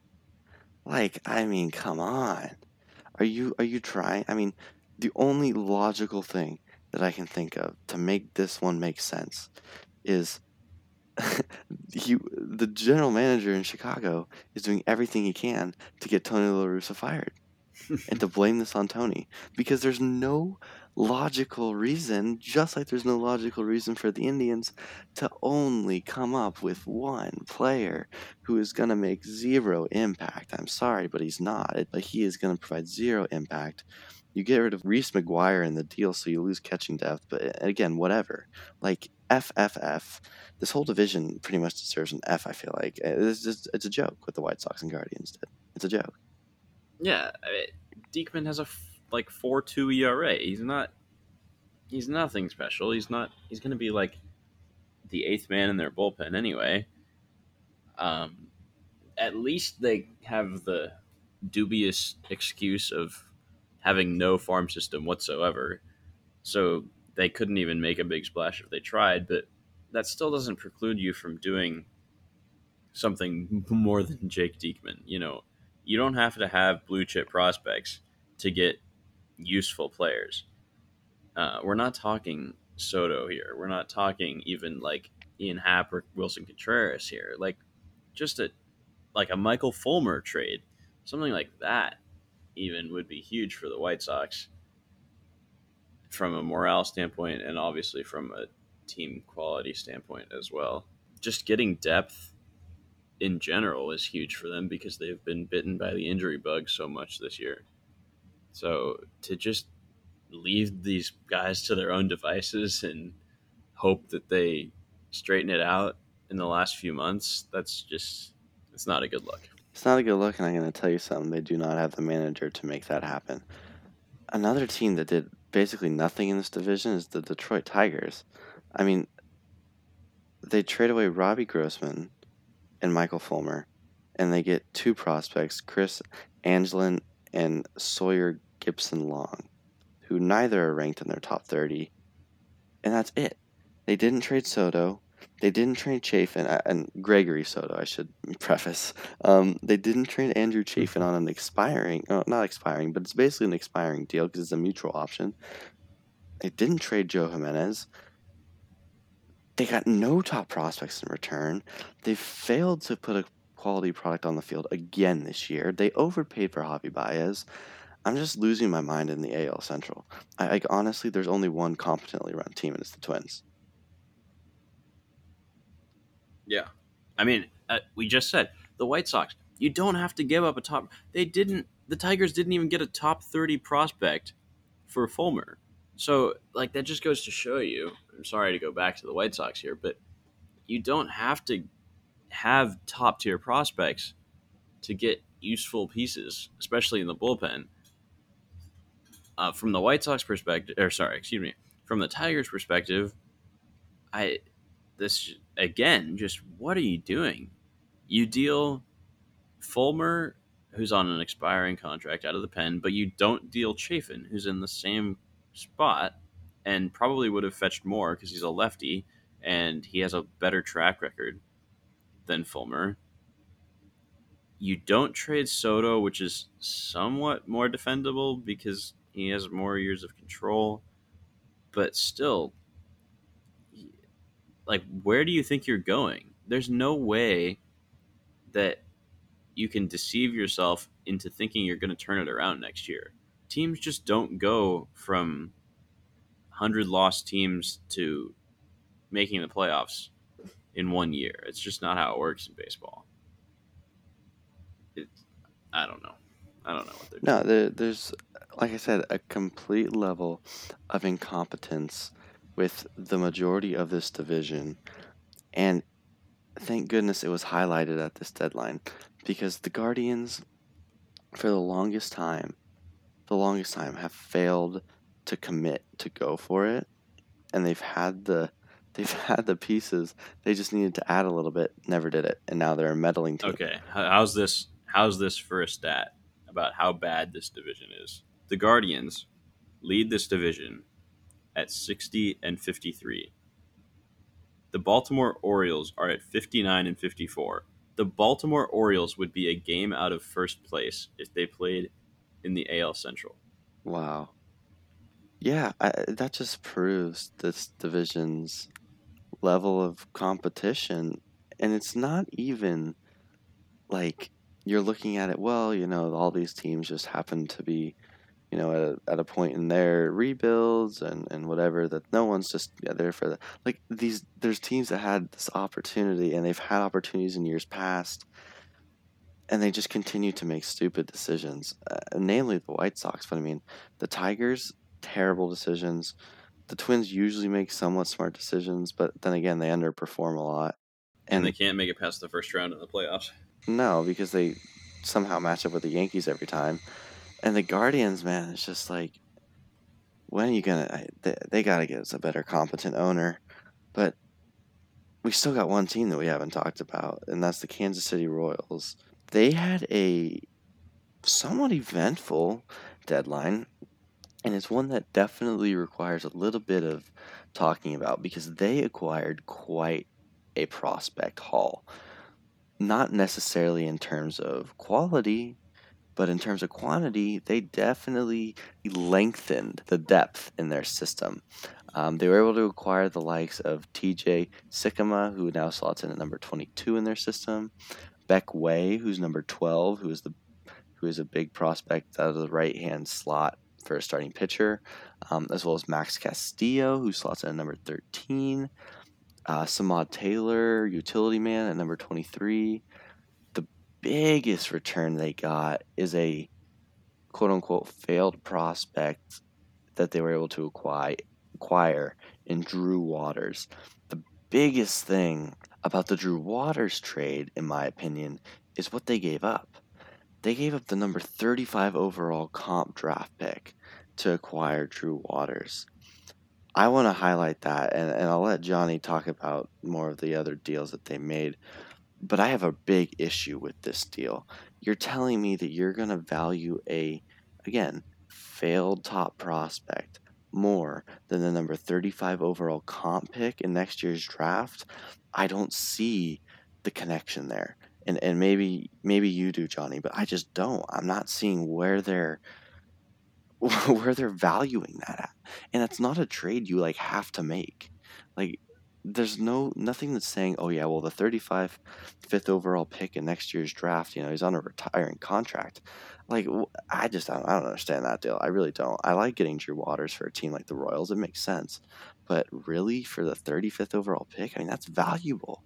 Like, I mean, come on. Are you are you trying? I mean, the only logical thing that I can think of to make this one make sense is... He, the general manager in Chicago is doing everything he can to get Tony La Russa fired and to blame this on Tony because there's no logical reason, just like there's no logical reason for the Indians to only come up with one player who is going to make zero impact. I'm sorry, but he's not. It, like, he is going to provide zero impact. You get rid of Reese McGuire in the deal, so you lose catching depth. But again, whatever. Like, F, F, F. This whole division pretty much deserves an F, I feel like. It's, just, it's a joke what the White Sox and Guardians did. It's a joke. Yeah. I mean, Diekman has a, like, four two E R A. He's not... He's nothing special. He's not... He's going to be, like, the eighth man in their bullpen anyway. Um, at least they have the dubious excuse of having no farm system whatsoever. So they couldn't even make a big splash if they tried, but that still doesn't preclude you from doing something more than Jake Diekman. You know, you don't have to have blue chip prospects to get useful players. Uh, we're not talking Soto here. We're not talking even like Ian Happ or Wilson Contreras here. Like just a, like a Michael Fulmer trade, something like that. Even would be huge for the White Sox from a morale standpoint and obviously from a team quality standpoint as well. just getting depth in general is huge for them because they've been bitten by the injury bug so much this year. So to just leave these guys to their own devices and hope that they straighten it out in the last few months, that's just, it's not a good look. It's not a good look, and I'm going to tell you something. They do not have the manager to make that happen. Another team that did basically nothing in this division is the Detroit Tigers. I mean, they trade away Robbie Grossman and Michael Fulmer, and they get two prospects, Chris Angelin and Sawyer Gibson-Long, who neither are ranked in their top thirty, and that's it. They didn't trade Soto. They didn't trade Chafin, and Gregory Soto, I should preface. Um, they didn't trade Andrew Chafin on an expiring, oh, not expiring, but it's basically an expiring deal because it's a mutual option. They didn't trade Joe Jimenez. They got no top prospects in return. They failed to put a quality product on the field again this year. They overpaid for Javi Baez. I'm just losing my mind in the A L Central. I, I honestly, there's only one competently run team, and it's the Twins. Yeah. I mean, uh, we just said the White Sox, you don't have to give up a top. They didn't. The Tigers didn't even get a top thirty prospect for Fulmer. So, like, that just goes to show you. I'm sorry to go back to the White Sox here, but you don't have to have top tier prospects to get useful pieces, especially in the bullpen. Uh, from the White Sox perspective, or sorry, excuse me, from the Tigers perspective, I. This, again, just what are you doing? You deal Fulmer, who's on an expiring contract, out of the pen, but you don't deal Chafin, who's in the same spot and probably would have fetched more because he's a lefty and he has a better track record than Fulmer. You don't trade Soto, which is somewhat more defendable because he has more years of control, but still, like, where do you think you're going? There's no way that you can deceive yourself into thinking you're going to turn it around next year. Teams just don't go from one hundred loss teams to making the playoffs in one year. It's just not how it works in baseball. It, I don't know. I don't know what they're doing. No, there, there's, like I said, a complete level of incompetence with the majority of this division, and thank goodness it was highlighted at this deadline, because the Guardians, for the longest time, the longest time have failed to commit to go for it, and they've had the they've had the pieces. They just needed to add a little bit, never did it, and now they're a meddling team. Okay, how's this? How's this for a stat about how bad this division is? The Guardians lead this division at sixty and fifty-three. The Baltimore Orioles are at fifty-nine and fifty-four. The Baltimore Orioles would be a game out of first place if they played in the A L Central. Wow. Yeah, I, that just proves this division's level of competition. And it's not even like you're looking at it, well, you know, all these teams just happen to be, you know, at a, at a point in their rebuilds and, and whatever, that no one's just yeah, there for the, like these, there's teams that had this opportunity and they've had opportunities in years past and they just continue to make stupid decisions, uh, namely the White Sox. But I mean, the Tigers, terrible decisions. The Twins usually make somewhat smart decisions, but then again, they underperform a lot. And, and they can't make it past the first round of the playoffs. No, because they somehow match up with the Yankees every time. And the Guardians, man, it's just like, when are you going to – they, they got to get us a better competent owner. But we still got one team that we haven't talked about, and that's the Kansas City Royals. They had a somewhat eventful deadline, and it's one that definitely requires a little bit of talking about because they acquired quite a prospect haul. Not necessarily in terms of quality – but in terms of quantity, they definitely lengthened the depth in their system. Um, they were able to acquire the likes of T J Sikkema, who now slots in at number twenty-two in their system. Beck Way, who's number twelve, who is the who is a big prospect out of the right-hand slot for a starting pitcher, um, as well as Max Castillo, who slots in at number thirteen. uh, Samad Taylor, utility man at number twenty-three. The biggest return they got is a quote-unquote failed prospect that they were able to acquire, acquire in Drew Waters. The biggest thing about the Drew Waters trade, in my opinion, is what they gave up. They gave up the number thirty-five overall comp draft pick to acquire Drew Waters. I want to highlight that, and, and I'll let Johnny talk about more of the other deals that they made, but I have a big issue with this deal. You're telling me that you're going to value a, again, failed top prospect more than the number thirty-five overall comp pick in next year's draft? I don't see the connection there. And and maybe maybe you do, Johnny, but I just don't. I'm not seeing where they're where they're valuing that at. And that's not a trade you like have to make. Like there's no nothing that's saying, oh yeah, well the thirty-fifth fifth overall pick in next year's draft, you know, he's on a retiring contract. Like I just I don't, I don't understand that deal. I really don't. I like getting Drew Waters for a team like the Royals. It makes sense. But really for the thirty-fifth overall pick, I mean that's valuable.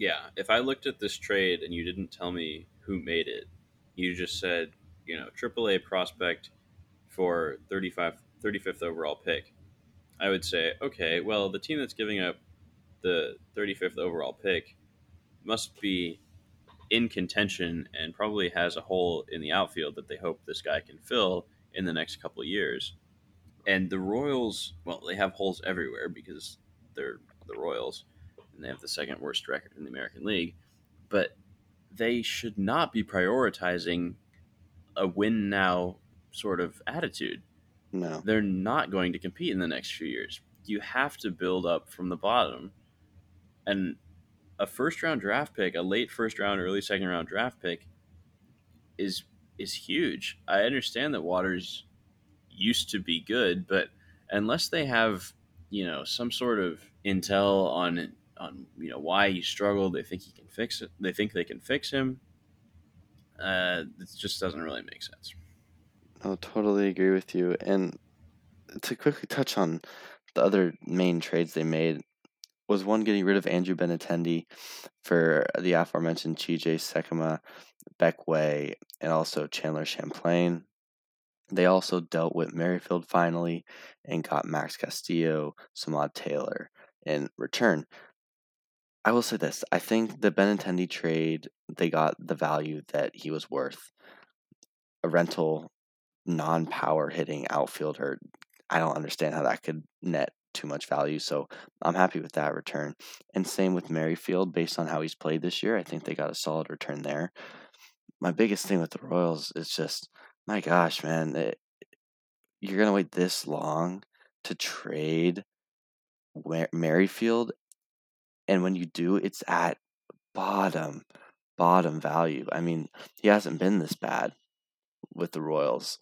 Yeah, if I looked at this trade and you didn't tell me who made it, you just said, you know, triple A prospect for thirty-five, thirty-fifth overall pick, I would say, okay, well, the team that's giving up the thirty-fifth overall pick must be in contention and probably has a hole in the outfield that they hope this guy can fill in the next couple of years. And the Royals, well, they have holes everywhere because they're the Royals. And they have the second worst record in the American League, but they should not be prioritizing a win now sort of attitude. No, they're not going to compete in the next few years. You have to build up from the bottom, and a first round draft pick, a late first round, early second round draft pick is, is huge. I understand that Waters used to be good, but unless they have, you know, some sort of intel on on you know why he struggled, they think he can fix it. They think they can fix him. Uh, it just doesn't really make sense. I totally agree with you. And to quickly touch on the other main trades they made was one getting rid of Andrew Benintendi for the aforementioned T J Sekema, Beckway, and also Chandler Champlain. They also dealt with Merrifield finally and got Max Castillo, Samad Taylor in return. I will say this. I think the Benintendi trade, they got the value that he was worth. A rental, non-power hitting outfielder. I don't understand how that could net too much value, so I'm happy with that return. And same with Merrifield, based on how he's played this year. I think they got a solid return there. My biggest thing with the Royals is just, my gosh, man, it, you're going to wait this long to trade Merrifield? And when you do, it's at bottom, bottom value. I mean, he hasn't been this bad with the Royals.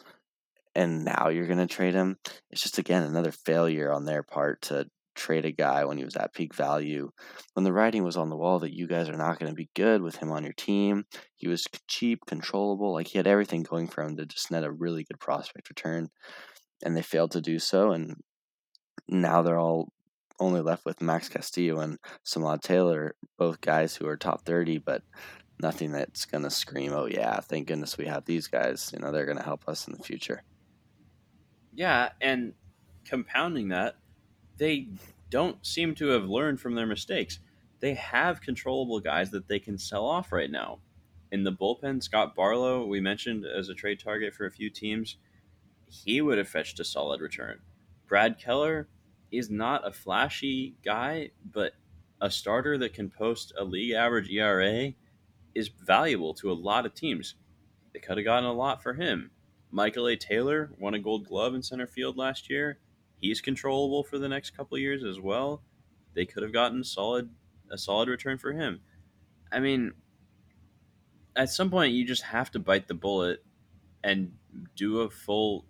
And now you're going to trade him? It's just, again, another failure on their part to trade a guy when he was at peak value. When the writing was on the wall that you guys are not going to be good with him on your team, he was cheap, controllable. Like, he had everything going for him to just net a really good prospect return. And they failed to do so. And now they're all only left with Max Castillo and Samad Taylor, both guys who are top thirty, but nothing that's going to scream, oh, yeah, thank goodness we have these guys. You know, they're going to help us in the future. Yeah, and compounding that, they don't seem to have learned from their mistakes. They have controllable guys that they can sell off right now. In the bullpen, Scott Barlow, we mentioned as a trade target for a few teams, he would have fetched a solid return. Brad Keller is not a flashy guy, but a starter that can post a league average E R A is valuable to a lot of teams. They could have gotten a lot for him. Michael A. Taylor won a Gold Glove in center field last year. He's controllable for the next couple of years as well. They could have gotten solid, a solid return for him. I mean, at some point, you just have to bite the bullet and do a full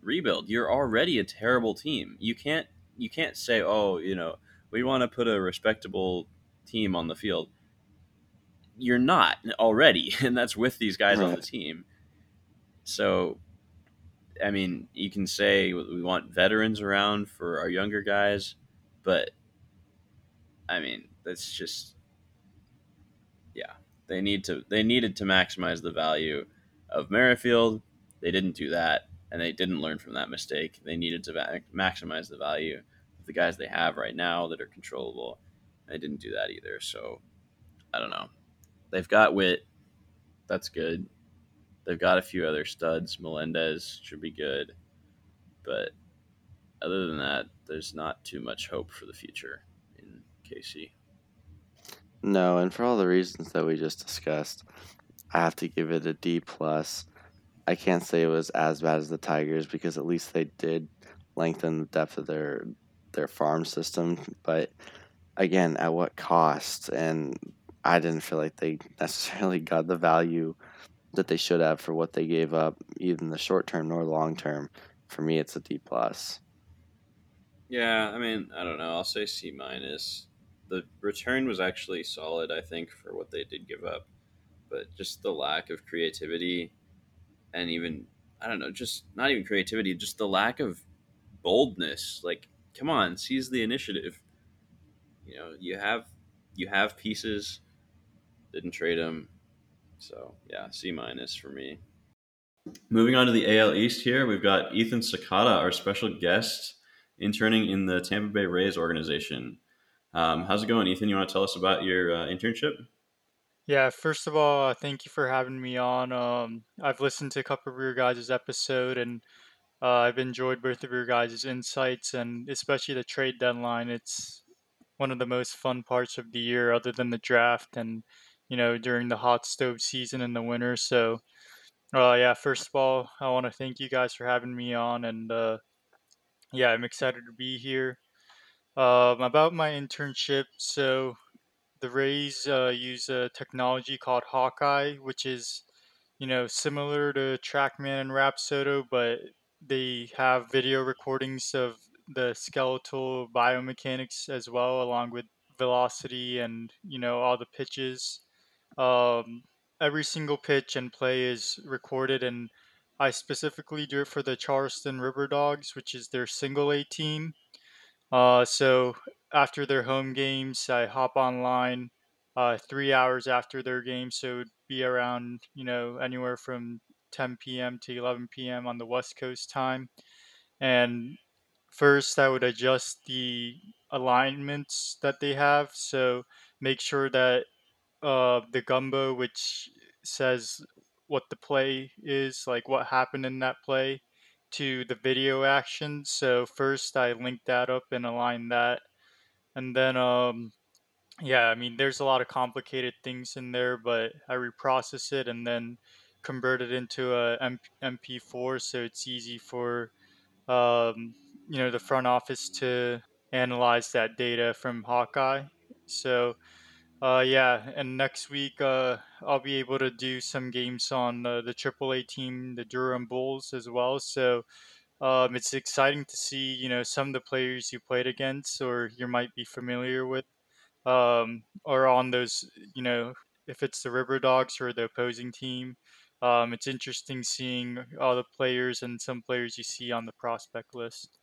rebuild. You're already a terrible team. You can't you can't say, oh, you know, we want to put a respectable team on the field. You're not already, and that's with these guys right on the team. So, I mean, you can say we want veterans around for our younger guys, but I mean, that's just, yeah, they need to, they needed to maximize the value of Merrifield. They didn't do that, and they didn't learn from that mistake. They needed to va- maximize the value of the guys they have right now that are controllable. They didn't do that either. So I don't know. They've got Witt. That's good. They've got a few other studs. Melendez should be good. But other than that, there's not too much hope for the future in K C. No, and for all the reasons that we just discussed, I have to give it a D plus. I can't say it was as bad as the Tigers because at least they did lengthen the depth of their their farm system. But, again, at what cost? And I didn't feel like they necessarily got the value that they should have for what they gave up, either in the short term nor long term. For me, it's a D plus. Yeah, I mean, I don't know. I'll say C-. The return was actually solid, I think, for what they did give up. But just the lack of creativity and even, I don't know, just not even creativity, just the lack of boldness. Like, come on, seize the initiative. You know, you have you have pieces, didn't trade them. So, yeah, C- for me. Moving on to the A L East here, we've got Ethan Sakata, our special guest, interning in the Tampa Bay Rays organization. Um, how's it going, Ethan? You want to tell us about your uh, internship? Yeah, first of all, uh, thank you for having me on. Um, I've listened to a couple of your guys' episode, and uh, I've enjoyed both of your guys' insights, and especially the trade deadline. It's one of the most fun parts of the year other than the draft and, you know, during the hot stove season in the winter. So, uh, yeah, first of all, I want to thank you guys for having me on, and uh, yeah, I'm excited to be here. Um, about my internship, so the Rays uh, use a technology called Hawkeye, which is, you know, similar to TrackMan and Rapsodo, but they have video recordings of the skeletal biomechanics as well, along with velocity and, you know, all the pitches. Um, every single pitch and play is recorded, and I specifically do it for the Charleston River Dogs, which is their single A team. Uh, so after their home games, I hop online uh, three hours after their game. So it would be around, you know, anywhere from ten p.m. to eleven p.m. on the West Coast time. And first, I would adjust the alignments that they have. So make sure that uh, the gumbo, which says what the play is, like what happened in that play, to the video action. So first I link that up and align that. And then, um, yeah, I mean, there's a lot of complicated things in there, but I reprocess it and then convert it into a M P four. So it's easy for, um, you know, the front office to analyze that data from Hawkeye. So, uh, yeah. And next week, uh, I'll be able to do some games on uh, the triple A team, the Durham Bulls as well. So um, it's exciting to see, you know, some of the players you played against or you might be familiar with um, or on those, you know, if it's the River Dogs or the opposing team. Um, it's interesting seeing all the players and some players you see on the prospect list.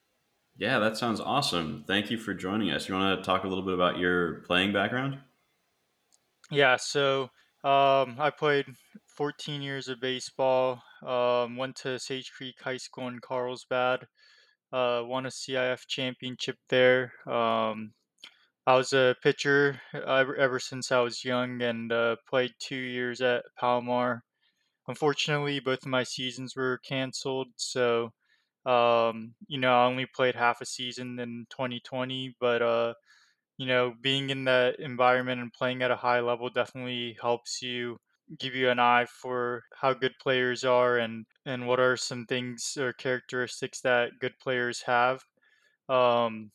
Yeah, that sounds awesome. Thank you for joining us. You want to talk a little bit about your playing background? Yeah, so Um, I played fourteen years of baseball, um, went to Sage Creek High School in Carlsbad, uh, won a C I F championship there. Um, I was a pitcher ever, ever since I was young and uh, played two years at Palomar. Unfortunately, both of my seasons were canceled, so um, you know, I only played half a season in twenty twenty, but uh, you know, being in that environment and playing at a high level definitely helps you, give you an eye for how good players are and, and what are some things or characteristics that good players have. Um,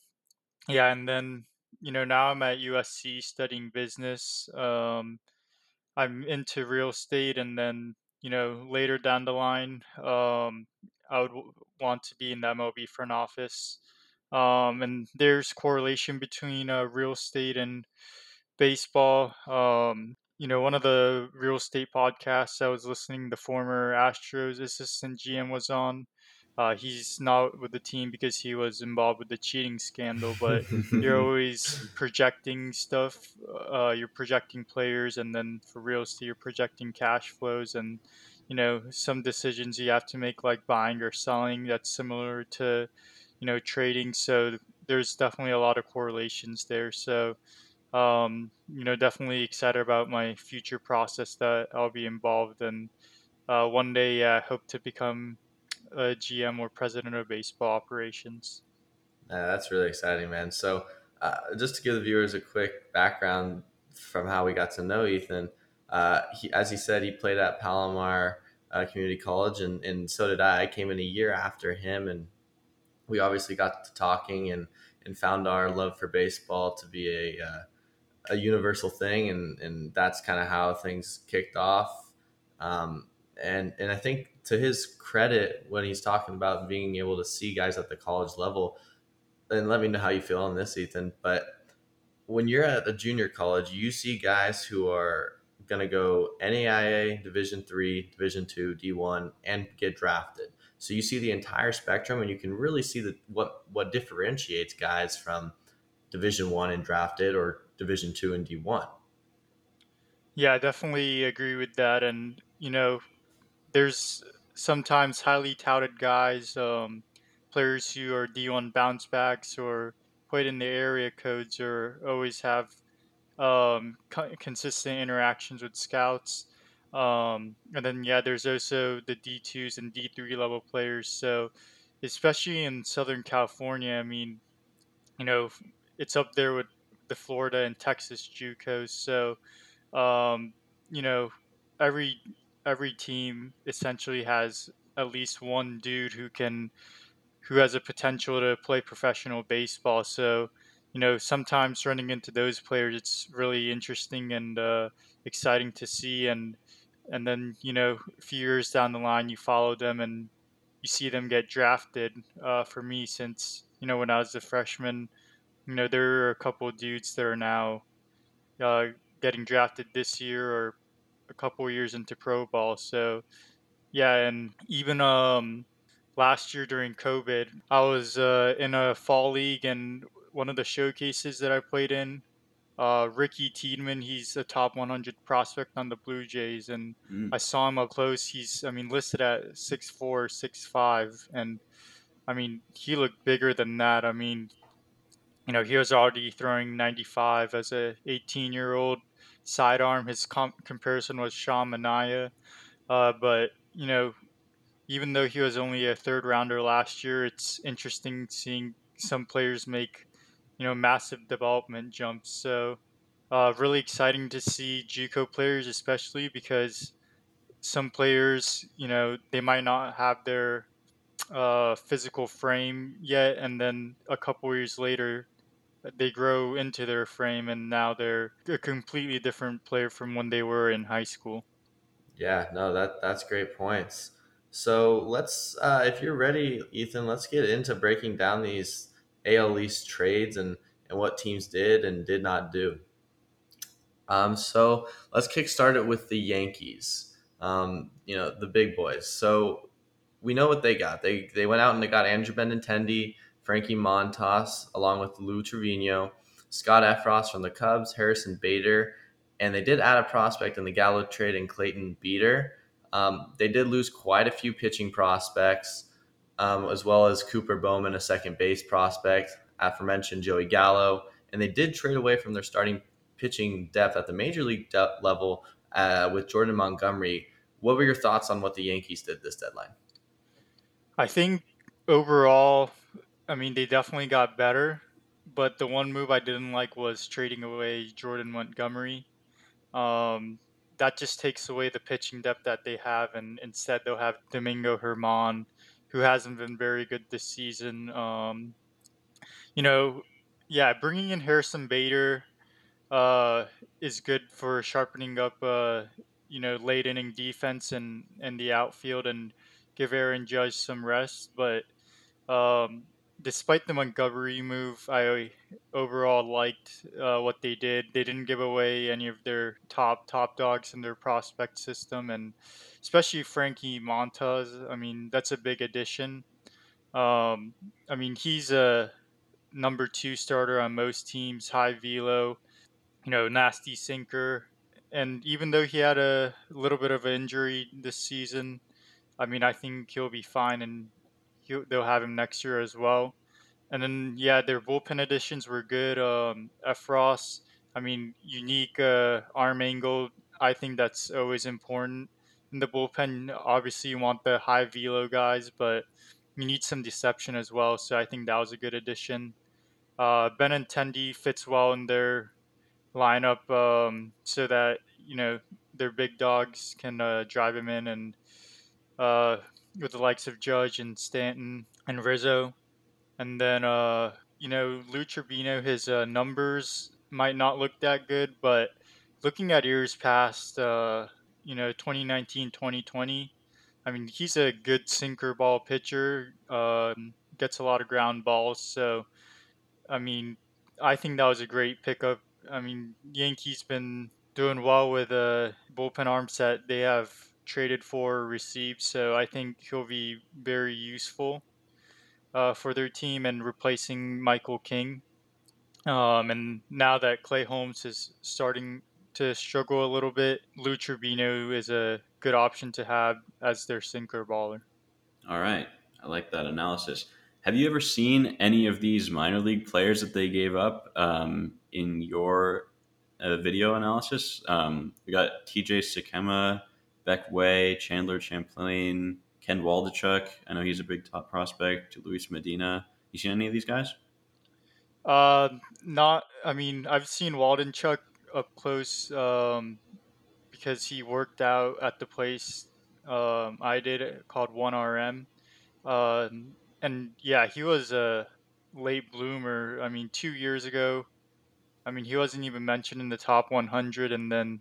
yeah, and then, you know, now I'm at U S C studying business. Um, I'm into real estate, and then, you know, later down the line, um, I would w- want to be in the M L B front office. Um, and there's correlation between uh, real estate and baseball. Um, you know, one of the real estate podcasts I was listening, the former Astros assistant G M was on, Uh, he's not with the team because he was involved with the cheating scandal, but you're always projecting stuff. Uh, you're projecting players, and then for realty, you're projecting cash flows. And, you know, some decisions you have to make, like buying or selling, that's similar to, you know, trading. So there's definitely a lot of correlations there. So, um, you know, definitely excited about my future process that I'll be involved in. Uh, one day, I uh, hope to become a G M or president of baseball operations. Yeah, that's really exciting, man. So uh, just to give the viewers a quick background from how we got to know Ethan, uh, he, as he said, he played at Palomar uh, Community College, and, and so did I. I came in a year after him, and we obviously got to talking and, and found our love for baseball to be a uh, a universal thing, and, and that's kind of how things kicked off. Um, and and I think to his credit, when he's talking about being able to see guys at the college level, and let me know how you feel on this, Ethan, but when you're at a junior college, you see guys who are going to go N A I A, Division three, Division two, D one, and get drafted. So you see the entire spectrum, and you can really see the, what, what differentiates guys from Division one and drafted or Division two and D one. Yeah, I definitely agree with that. And, you know, there's sometimes highly touted guys, um, players who are D one bounce backs or played in the area codes or always have um, co- consistent interactions with scouts. Um, and then, yeah, there's also the D twos and D three level players. So especially in Southern California, I mean, you know, it's up there with the Florida and Texas JUCOs. So, um, you know, every... every team essentially has at least one dude who can, who has a potential to play professional baseball. So, you know, sometimes running into those players, it's really interesting and uh, exciting to see. And, and then, you know, a few years down the line, you follow them and you see them get drafted. Uh, for me, since, you know, when I was a freshman, you know, there are a couple of dudes that are now uh, getting drafted this year or a couple of years into pro ball. So yeah, and even um last year during COVID, I was uh in a fall league, and one of the showcases that I played in, uh Ricky Tiedemann, he's a top one hundred prospect on the Blue Jays, and mm. I saw him up close. He's I mean listed at six four, six five, and I mean he looked bigger than that. I mean, you know, he was already throwing ninety-five as a eighteen year old sidearm. His comp- comparison was Sean Manaea, uh, but you know, even though he was only a third rounder last year, it's interesting seeing some players make, you know, massive development jumps. So, uh, really exciting to see JUCO players, especially because some players, you know, they might not have their uh, physical frame yet, and then a couple years later, they grow into their frame, and now they're a completely different player from when they were in high school. Yeah, no, that that's great points. So let's, uh, if you're ready, Ethan, let's get into breaking down these A L East trades and, and what teams did and did not do. Um, so let's kickstart it with the Yankees, um, you know, the big boys. So we know what they got. They, they went out and they got Andrew Benintendi, Frankie Montas, along with Lou Trevino, Scott Efros from the Cubs, Harrison Bader, and they did add a prospect in the Gallo trade in Clayton Beater. Um, they did lose quite a few pitching prospects, um, as well as Cooper Bowman, a second base prospect, aforementioned Joey Gallo, and they did trade away from their starting pitching depth at the major league depth level uh, with Jordan Montgomery. What were your thoughts on what the Yankees did this deadline? I think overall, I mean, they definitely got better, but the one move I didn't like was trading away Jordan Montgomery. Um, that just takes away the pitching depth that they have, and instead they'll have Domingo Germán, who hasn't been very good this season. Um, you know, yeah, bringing in Harrison Bader uh, is good for sharpening up, uh, you know, late inning defense and, and the outfield, and give Aaron Judge some rest, but um, despite the Montgomery move, I overall liked uh, what they did. They didn't give away any of their top top dogs in their prospect system, and especially Frankie Montas. I mean, that's a big addition. Um, I mean, he's a number two starter on most teams, high velo, you know, nasty sinker. And even though he had a little bit of an injury this season, I mean, I think he'll be fine, and he'll, they'll have him next year as well. And then, yeah, their bullpen additions were good. Um, Efros, I mean, unique uh, arm angle. I think that's always important in the bullpen. Obviously, you want the high velo guys, but you need some deception as well. So I think that was a good addition. Uh, Benintendi fits well in their lineup, um, so that, you know, their big dogs can uh, drive him in, and uh, with the likes of Judge and Stanton and Rizzo. And then, uh, you know, Lou Trevino, his uh, numbers might not look that good, but looking at years past, uh, you know, twenty nineteen, twenty twenty, I mean, he's a good sinker ball pitcher, um, gets a lot of ground balls. So, I mean, I think that was a great pickup. I mean, Yankees been doing well with a bullpen arm set they have traded for or received, so I think he'll be very useful Uh, for their team, and replacing Michael King. Um, and now that Clay Holmes is starting to struggle a little bit, Lou Trevino is a good option to have as their sinker baller. All right. I like that analysis. Have you ever seen any of these minor league players that they gave up um, in your uh, video analysis? Um, we got T J Sekema, Beck Way, Chandler Champlain, Ken Waldachuk, I know he's a big top prospect, Luis Medina. You seen any of these guys? Uh, not, I mean, I've seen Waldachuk up close um, because he worked out at the place um, I did it, called one R M. Uh, and yeah, he was a late bloomer. I mean, two years ago, I mean, he wasn't even mentioned in the top one hundred. And then,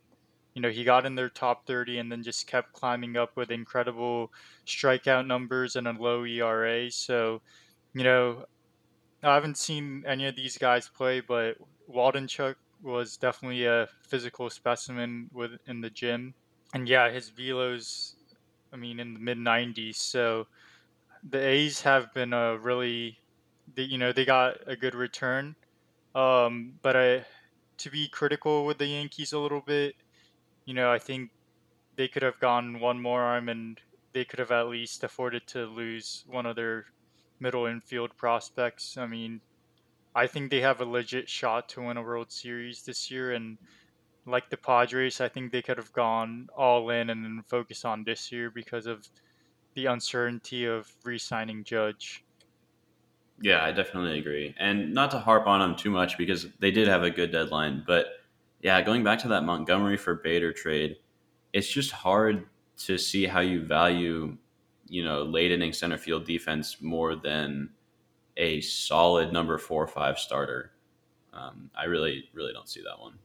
you know, he got in their top thirty and then just kept climbing up with incredible strikeout numbers and a low E R A. So, you know, I haven't seen any of these guys play, but Waldachuk was definitely a physical specimen with in the gym. And yeah, his velo's, I mean, in the mid nineties. So the A's have been a really, they, you know, they got a good return. Um, but I, to be critical with the Yankees a little bit, you know, I think they could have gone one more arm, and they could have at least afforded to lose one of their middle infield prospects. I mean, I think they have a legit shot to win a World Series this year. And like the Padres, I think they could have gone all in and then focus on this year because of the uncertainty of re-signing Judge. Yeah, I definitely agree. And not to harp on them too much because they did have a good deadline, but yeah, going back to that Montgomery for Bader trade, it's just hard to see how you value, you know, late inning center field defense more than a solid number four or five starter. Um, I really, really don't see that one.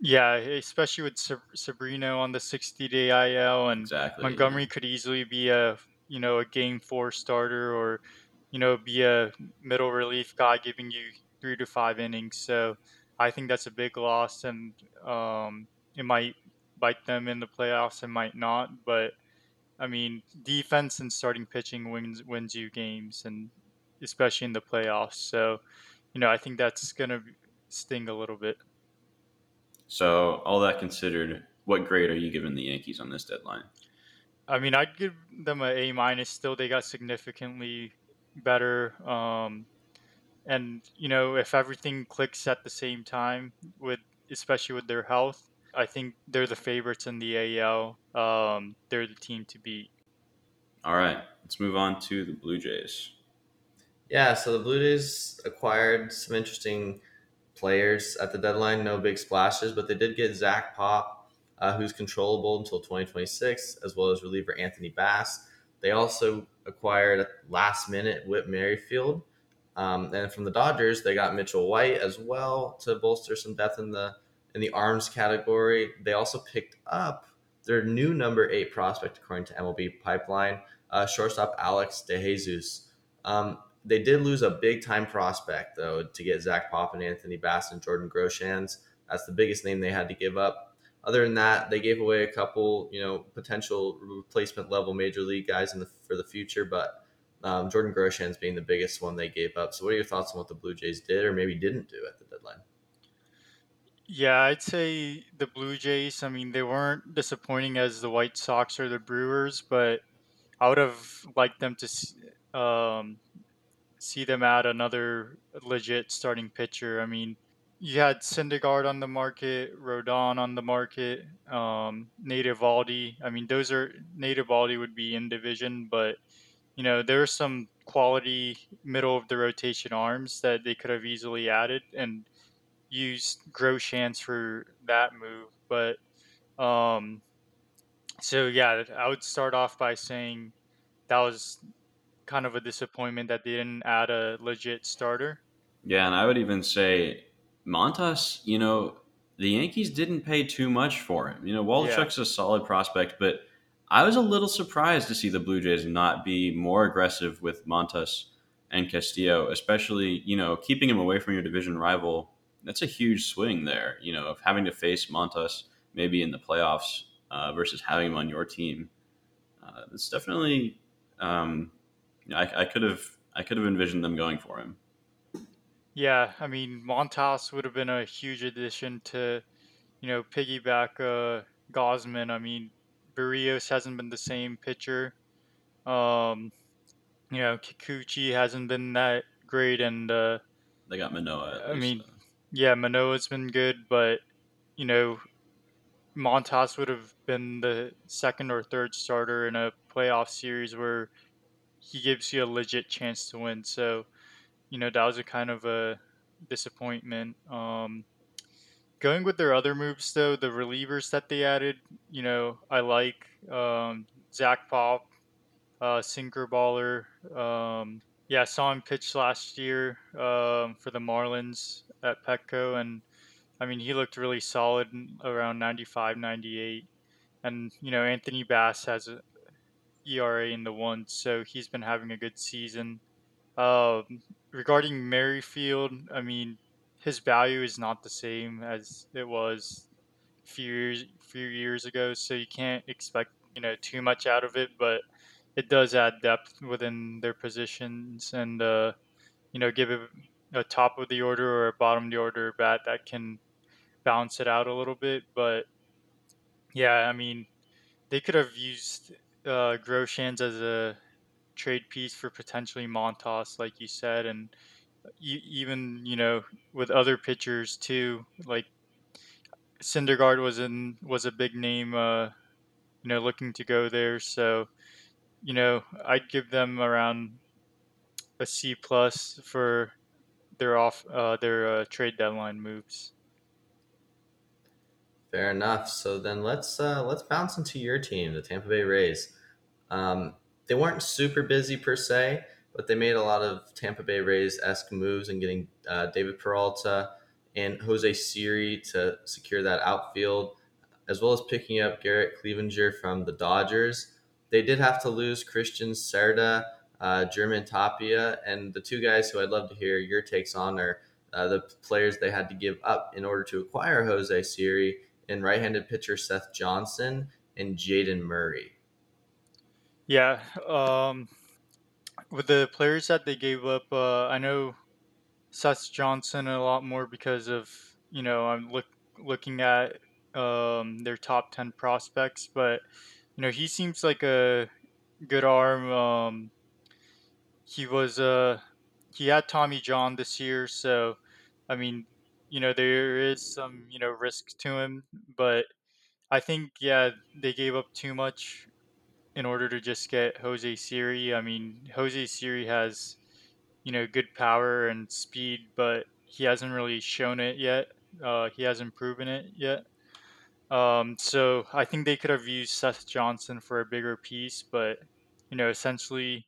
Yeah, especially with Severino on the sixty-day I L, and exactly, Montgomery yeah. could easily be a, you know, a game four starter, or, you know, be a middle relief guy giving you three to five innings. So I think that's a big loss, and um, it might bite them in the playoffs. It might not, but I mean, defense and starting pitching wins wins you games, and especially in the playoffs. So, you know, I think that's gonna sting a little bit. So, all that considered, what grade are you giving the Yankees on this deadline? I mean, I'd give them an A minus. Still, they got significantly better. Um, And, you know, if everything clicks at the same time, with especially with their health, I think they're the favorites in the A L. Um, they're the team to beat. All right, let's move on to the Blue Jays. Yeah, so the Blue Jays acquired some interesting players at the deadline. No big splashes, but they did get Zach Pop, uh, who's controllable until twenty twenty-six, as well as reliever Anthony Bass. They also acquired at last minute Whit Merrifield. Um, and from the Dodgers, they got Mitchell White as well to bolster some depth in the in the arms category. They also picked up their new number eight prospect, according to M L B Pipeline, uh, shortstop Alex DeJesus. Um, they did lose a big-time prospect, though, to get Zach Pop and Anthony Bass and Jordan Groshans. That's the biggest name they had to give up. Other than that, they gave away a couple, you know, potential replacement-level major league guys in the, for the future, but Um, Jordan Groshans being the biggest one they gave up. So what are your thoughts on what the Blue Jays did or maybe didn't do at the deadline? Yeah, I'd say the Blue Jays, I mean, they weren't disappointing as the White Sox or the Brewers, but I would have liked them to um, see them add another legit starting pitcher. I mean, you had Syndergaard on the market, Rodon on the market, um, Nate Eovaldi. I mean, those are Nate Eovaldi would be in division, but you know, there are some quality middle of the rotation arms that they could have easily added and used Groshans for that move. But um, so, yeah, I would start off by saying that was kind of a disappointment that they didn't add a legit starter. Yeah, and I would even say Montas, you know, the Yankees didn't pay too much for him. You know, Walchuk's yeah. a solid prospect, but I was a little surprised to see the Blue Jays not be more aggressive with Montas and Castillo, especially, you know, keeping him away from your division rival. That's a huge swing there, you know, of having to face Montas maybe in the playoffs uh, versus having him on your team. Uh, it's definitely, um, you know, I, I could have, I could have envisioned them going for him. Yeah, I mean, Montas would have been a huge addition to, you know, piggyback uh, Gausman. I mean, Barrios hasn't been the same pitcher. Um, you know, Kikuchi hasn't been that great. And uh, they got Manoah. I least, mean, so. yeah, Manoah's been good. But, you know, Montas would have been the second or third starter in a playoff series where he gives you a legit chance to win. So, you know, that was a kind of a disappointment. Um Going with their other moves, though, the relievers that they added, you know, I like um, Zach Pop, uh, sinker baller. Um, yeah, I saw him pitch last year um, for the Marlins at Petco, and, I mean, he looked really solid around ninety-five, ninety-eight. And, you know, Anthony Bass has an E R A in the ones, so he's been having a good season. Um, regarding Merrifield, I mean, his value is not the same as it was a few years, few years ago, so you can't expect, you know, too much out of it, but it does add depth within their positions and, uh, you know, give it a top of the order or a bottom of the order bat that can balance it out a little bit. But, yeah, I mean, they could have used uh, Groshans as a trade piece for potentially Montas, like you said, and even, you know, with other pitchers too, like Syndergaard was in was a big name, uh, you know, looking to go there. So, you know, I'd give them around a C plus for their off uh, their uh, trade deadline moves. Fair enough. So then let's uh, let's bounce into your team, the Tampa Bay Rays. Um, they weren't super busy per se, but they made a lot of Tampa Bay Rays-esque moves in getting uh, David Peralta and Jose Siri to secure that outfield, as well as picking up Garrett Clevinger from the Dodgers. They did have to lose Christian Cerda, uh, German Tapia, and the two guys who I'd love to hear your takes on are uh, the players they had to give up in order to acquire Jose Siri and right-handed pitcher Seth Johnson and Jaden Murray. Yeah, um... with the players that they gave up, uh, I know Seth Johnson a lot more because of, you know, I'm look, looking at um, their top ten prospects. But, you know, he seems like a good arm. Um, he was uh, he had Tommy John this year. So, I mean, you know, there is some, you know, risk to him. But I think, yeah, they gave up too much in order to just get Jose Siri. I mean, Jose Siri has, you know, good power and speed, but he hasn't really shown it yet. Uh, he hasn't proven it yet. Um, so I think they could have used Seth Johnson for a bigger piece, but, you know, essentially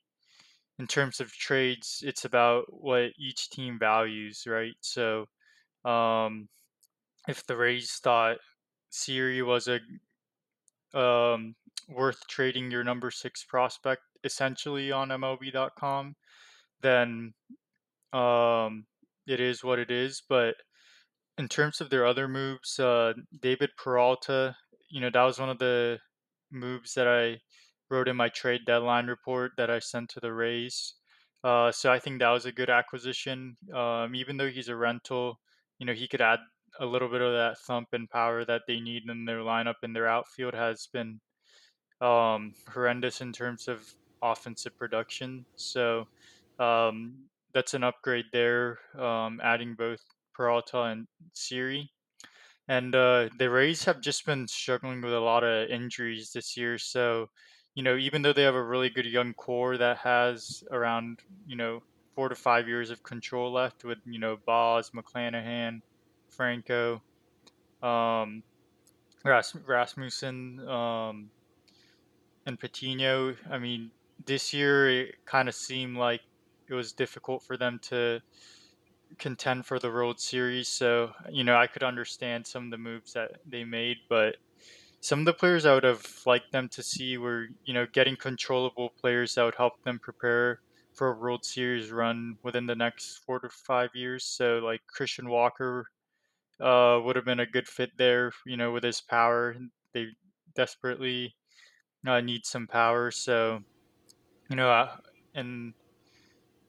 in terms of trades, it's about what each team values, right? So um, if the Rays thought Siri was a um, worth trading your number six prospect essentially on M L B dot com, then um, it is what it is. But in terms of their other moves, uh, David Peralta, you know, that was one of the moves that I wrote in my trade deadline report that I sent to the Rays. Uh, so I think that was a good acquisition. Um, even though he's a rental, you know, he could add a little bit of that thump and power that they need in their lineup, and their outfield has been um, horrendous in terms of offensive production. So um, that's an upgrade there, um, adding both Peralta and Siri. And uh, the Rays have just been struggling with a lot of injuries this year. So, you know, even though they have a really good young core that has around, you know, four to five years of control left with, you know, Boz, McClanahan, Franco, um, Ras- Rasmussen, um, and Patino. I mean, this year it kind of seemed like it was difficult for them to contend for the World Series. So, you know, I could understand some of the moves that they made, but some of the players I would have liked them to see were, you know, getting controllable players that would help them prepare for a World Series run within the next four to five years. So like Christian Walker uh, would have been a good fit there, you know, with his power. They desperately uh, need some power. So, you know, uh, and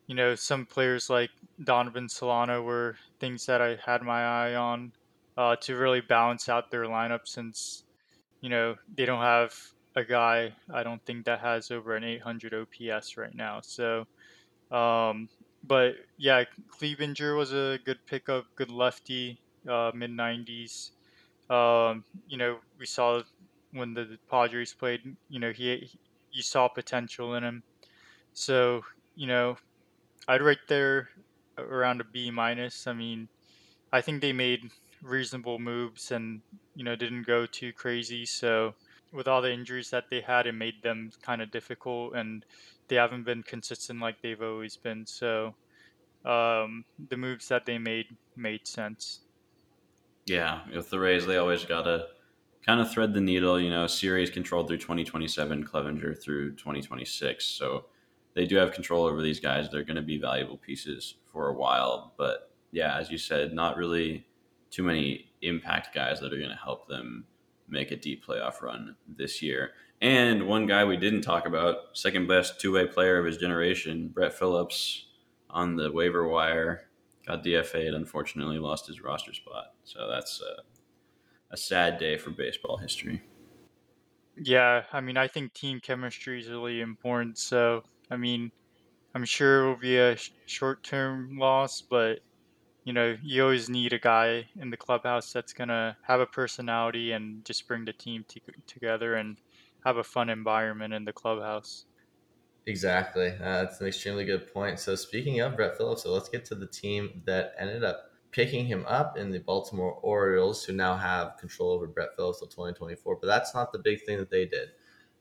you know, some players like Donovan Solano were things that I had my eye on uh, to really balance out their lineup since, you know, they don't have a guy, I don't think, that has over an eight hundred O P S right now. So, um, but yeah, Clevinger was a good pickup, good lefty, uh, mid nineties. Um, you know, we saw when the Padres played, you know, he, he you saw potential in him. So, you know, I'd rate there around a B minus. I mean, I think they made reasonable moves and, you know, didn't go too crazy. So with all the injuries that they had, it made them kind of difficult, and they haven't been consistent like they've always been. So um, the moves that they made made sense. Yeah, with the Rays, they always got to kind of thread the needle. You know, Siri's controlled through twenty twenty-seven, Clevinger through twenty twenty-six. So they do have control over these guys. They're going to be valuable pieces for a while. But yeah, as you said, not really too many impact guys that are going to help them make a deep playoff run this year. And one guy we didn't talk about, second best two-way player of his generation, Brett Phillips, on the waiver wire, got D F A'd, unfortunately lost his roster spot. So that's a, a sad day for baseball history. Yeah, I mean, I think team chemistry is really important. So I mean, I'm sure it will be a sh- short-term loss, but, you know, you always need a guy in the clubhouse that's going to have a personality and just bring the team t- together and have a fun environment in the clubhouse. Exactly. Uh, that's an extremely good point. So speaking of Brett Phillips, so let's get to the team that ended up picking him up in the Baltimore Orioles, who now have control over Brett Phillips till twenty twenty-four, but that's not the big thing that they did.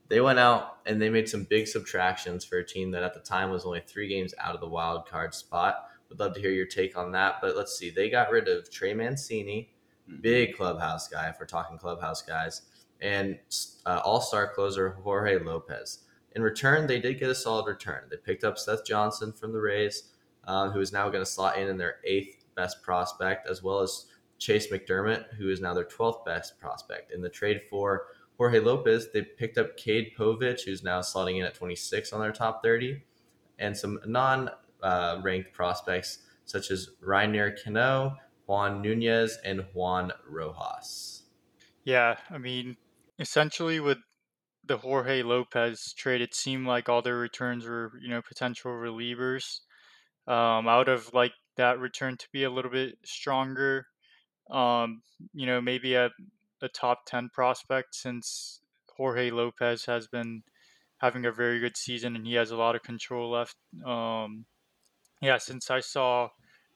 They went out and they made some big subtractions for a team that at the time was only three games out of the wild card spot. Would love to hear your take on that. But let's see. They got rid of Trey Mancini, big clubhouse guy, if we're talking clubhouse guys, and uh, all-star closer Jorge Lopez. In return, they did get a solid return. They picked up Seth Johnson from the Rays, uh, who is now going to slot in in their eighth best prospect, as well as Chase McDermott, who is now their twelfth best prospect. In the trade for Jorge Lopez, they picked up Cade Povich, who's now slotting in at twenty-six on their top thirty, and some non-ranked uh, prospects such as Reinier Cano, Juan Nunez, and Juan Rojas. Yeah, I mean, essentially with the Jorge Lopez trade, it seemed like all their returns were, you know, potential relievers. Um, I would have liked that return to be a little bit stronger. Um, you know, maybe a a top ten prospect, since Jorge Lopez has been having a very good season and he has a lot of control left. Um, yeah, since I saw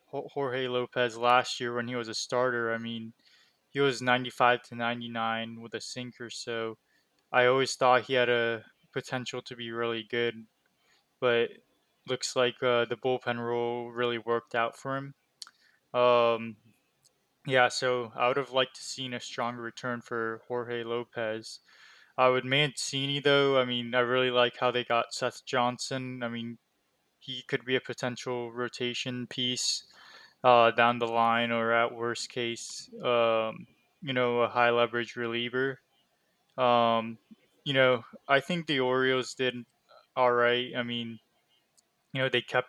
Jorge Lopez last year when he was a starter, I mean, he was ninety-five to ninety-nine with a sinker. So I always thought he had a potential to be really good, but looks like uh, the bullpen role really worked out for him. Um, Yeah, so I would have liked to seen a stronger return for Jorge Lopez. Uh, with Mancini, though, I mean, I really like how they got Seth Johnson. I mean, he could be a potential rotation piece uh, down the line, or at worst case, um, you know, a high leverage reliever. Um, you know, I think the Orioles did all right. I mean, you know, they kept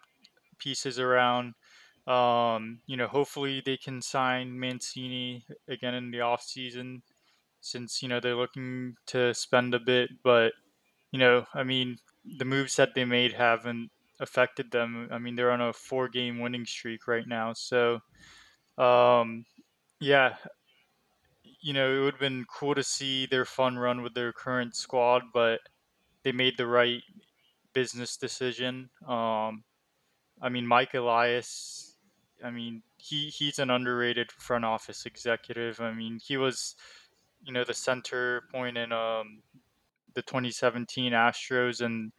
pieces around. Um, you know, hopefully they can sign Mancini again in the offseason since, you know, they're looking to spend a bit. But, you know, I mean, the moves that they made haven't affected them. I mean, they're on a four-game winning streak right now. So, um, yeah, you know, it would have been cool to see their fun run with their current squad, but they made the right business decision. Um, I mean, Mike Elias, I mean, he, he's an underrated front office executive. I mean, he was, you know, the center point in um, the twenty seventeen Astros and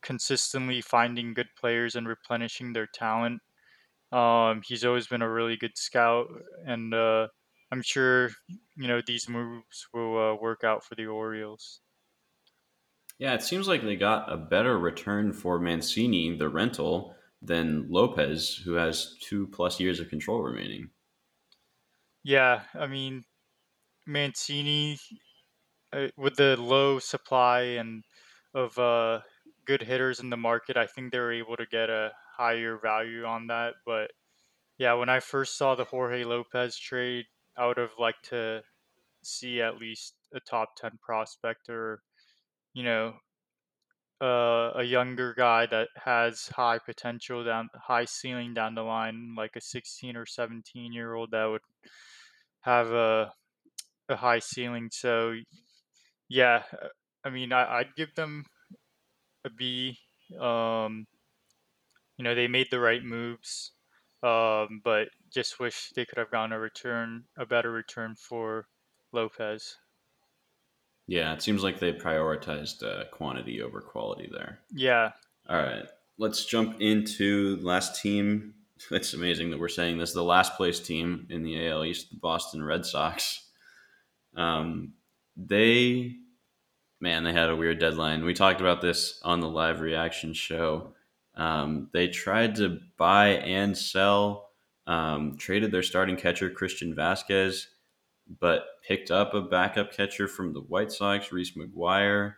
consistently finding good players and replenishing their talent. Um, he's always been a really good scout, and uh, I'm sure, you know, these moves will uh, work out for the Orioles. Yeah, it seems like they got a better return for Mancini, the rental, than Lopez, who has two plus years of control remaining. Yeah, I mean, Mancini uh, with the low supply and of uh, good hitters in the market, I think they were able to get a higher value on that. But yeah, when I first saw the Jorge Lopez trade, I would have liked to see at least a top ten prospect or, you know, Uh, a younger guy that has high potential, down high ceiling down the line, like a sixteen or seventeen year old that would have a a high ceiling. So yeah, I mean, I, I'd give them a B. Um, you know, they made the right moves, um, but just wish they could have gotten a return, a better return for Lopez. Yeah, it seems like they prioritized uh, quantity over quality there. Yeah. All right. Let's jump into the last team. It's amazing that we're saying this. The last place team in the A L East, the Boston Red Sox. Um, they, man, they had a weird deadline. We talked about this on the live reaction show. Um, they tried to buy and sell, um, traded their starting catcher, Christian Vazquez, but picked up a backup catcher from the White Sox, Reese McGuire.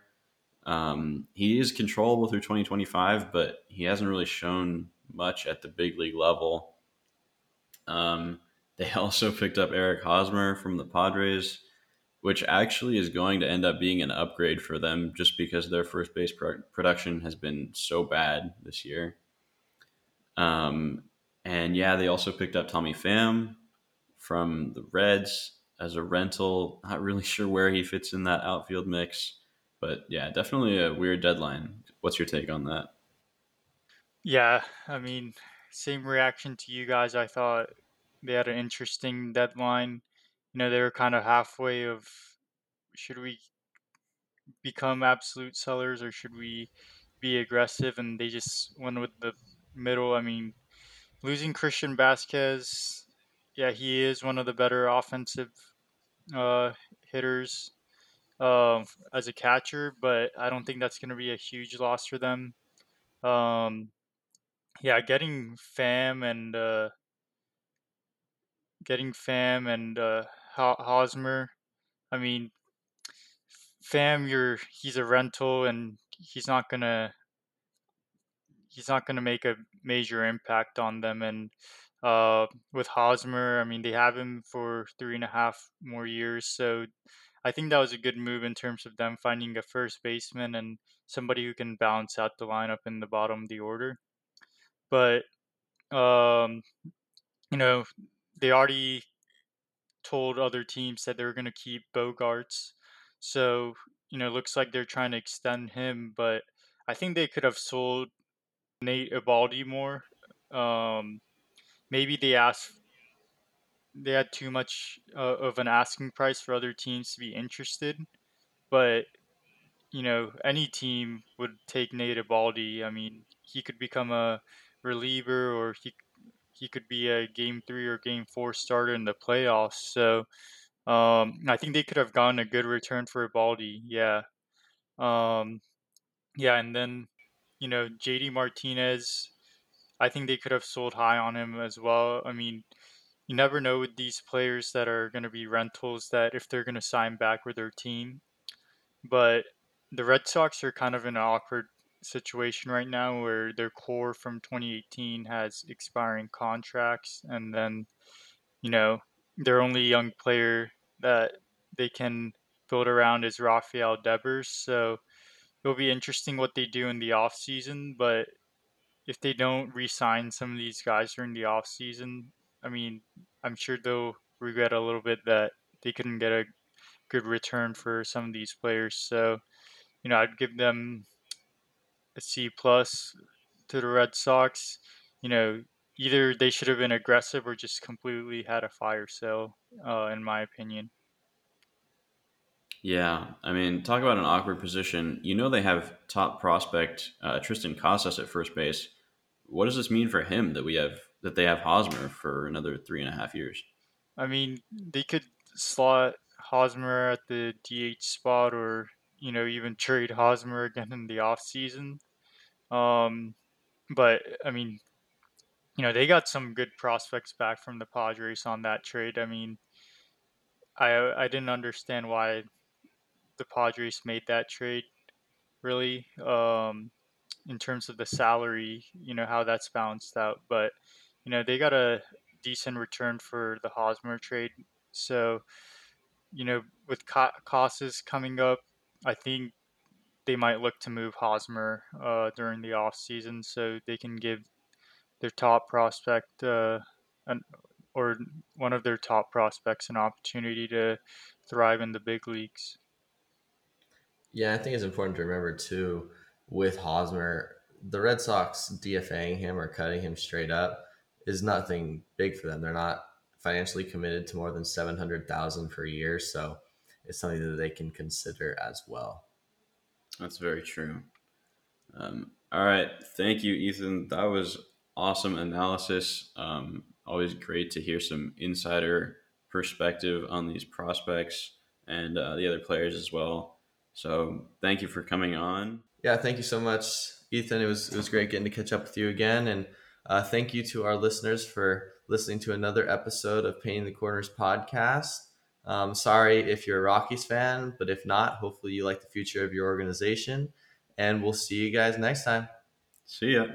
Um, he is controllable through twenty twenty-five, but he hasn't really shown much at the big league level. Um, they also picked up Eric Hosmer from the Padres, which actually is going to end up being an upgrade for them just because their first base pro- production has been so bad this year. Um, and yeah, they also picked up Tommy Pham from the Reds as a rental. Not really sure where he fits in that outfield mix, but yeah, definitely a weird deadline. What's your take on that? Yeah, I mean, same reaction to you guys. I thought they had an interesting deadline. You know, they were kind of halfway of, should we become absolute sellers or should we be aggressive? And they just went with the middle. I mean, losing Christian Vazquez, yeah, he is one of the better offensive uh, hitters uh, as a catcher, but I don't think that's going to be a huge loss for them. Um, yeah, getting Pham and uh, getting Pham and uh, Hosmer. I mean, Pham, you're he's a rental, and he's not gonna he's not gonna make a major impact on them, and. Uh, with Hosmer, I mean, they have him for three and a half more years. So I think that was a good move in terms of them finding a first baseman and somebody who can balance out the lineup in the bottom of the order. But, um, you know, they already told other teams that they were going to keep Bogarts. So, you know, it looks like they're trying to extend him. But I think they could have sold Nate Eovaldi more. Um, Maybe they asked, they had too much uh, of an asking price for other teams to be interested, but you know, any team would take Nate Eovaldi. I mean, he could become a reliever, or he he could be a game three or game four starter in the playoffs. So um, I think they could have gotten a good return for Eovaldi. Yeah, um, yeah, and then you know, J D Martinez. I think they could have sold high on him as well. I mean, you never know with these players that are going to be rentals that if they're going to sign back with their team. But the Red Sox are kind of in an awkward situation right now where their core from twenty eighteen has expiring contracts, and then, you know, their only young player that they can build around is Rafael Devers. So it'll be interesting what they do in the offseason, but if they don't re-sign some of these guys during the offseason, I mean, I'm sure they'll regret a little bit that they couldn't get a good return for some of these players. So, you know, I'd give them a C plus to the Red Sox. You know, either they should have been aggressive or just completely had a fire sale, uh, in my opinion. Yeah, I mean, talk about an awkward position. You know, they have top prospect uh, Tristan Casas at first base. What does this mean for him that we have that they have Hosmer for another three and a half years? I mean, they could slot Hosmer at the D H spot, or, you know, even trade Hosmer again in the offseason. Um, but, I mean, you know, they got some good prospects back from the Padres on that trade. I mean, I I didn't understand why the Padres made that trade, really, um, in terms of the salary, you know, how that's balanced out. But, you know, they got a decent return for the Hosmer trade. So, you know, with Ca- Casas coming up, I think they might look to move Hosmer uh, during the offseason so they can give their top prospect uh, an, or one of their top prospects an opportunity to thrive in the big leagues. Yeah, I think it's important to remember, too, with Hosmer, the Red Sox D F A ing him or cutting him straight up is nothing big for them. They're not financially committed to more than seven hundred thousand dollars per year, so it's something that they can consider as well. That's very true. Um, all right. Thank you, Ethan. That was awesome analysis. Um, always great to hear some insider perspective on these prospects and uh, the other players as well. So thank you for coming on. Yeah, thank you so much, Ethan. It was it was great getting to catch up with you again. And uh, thank you to our listeners for listening to another episode of Painting the Corners podcast. Um, sorry if you're a Rockies fan, but if not, hopefully you like the future of your organization. And we'll see you guys next time. See ya.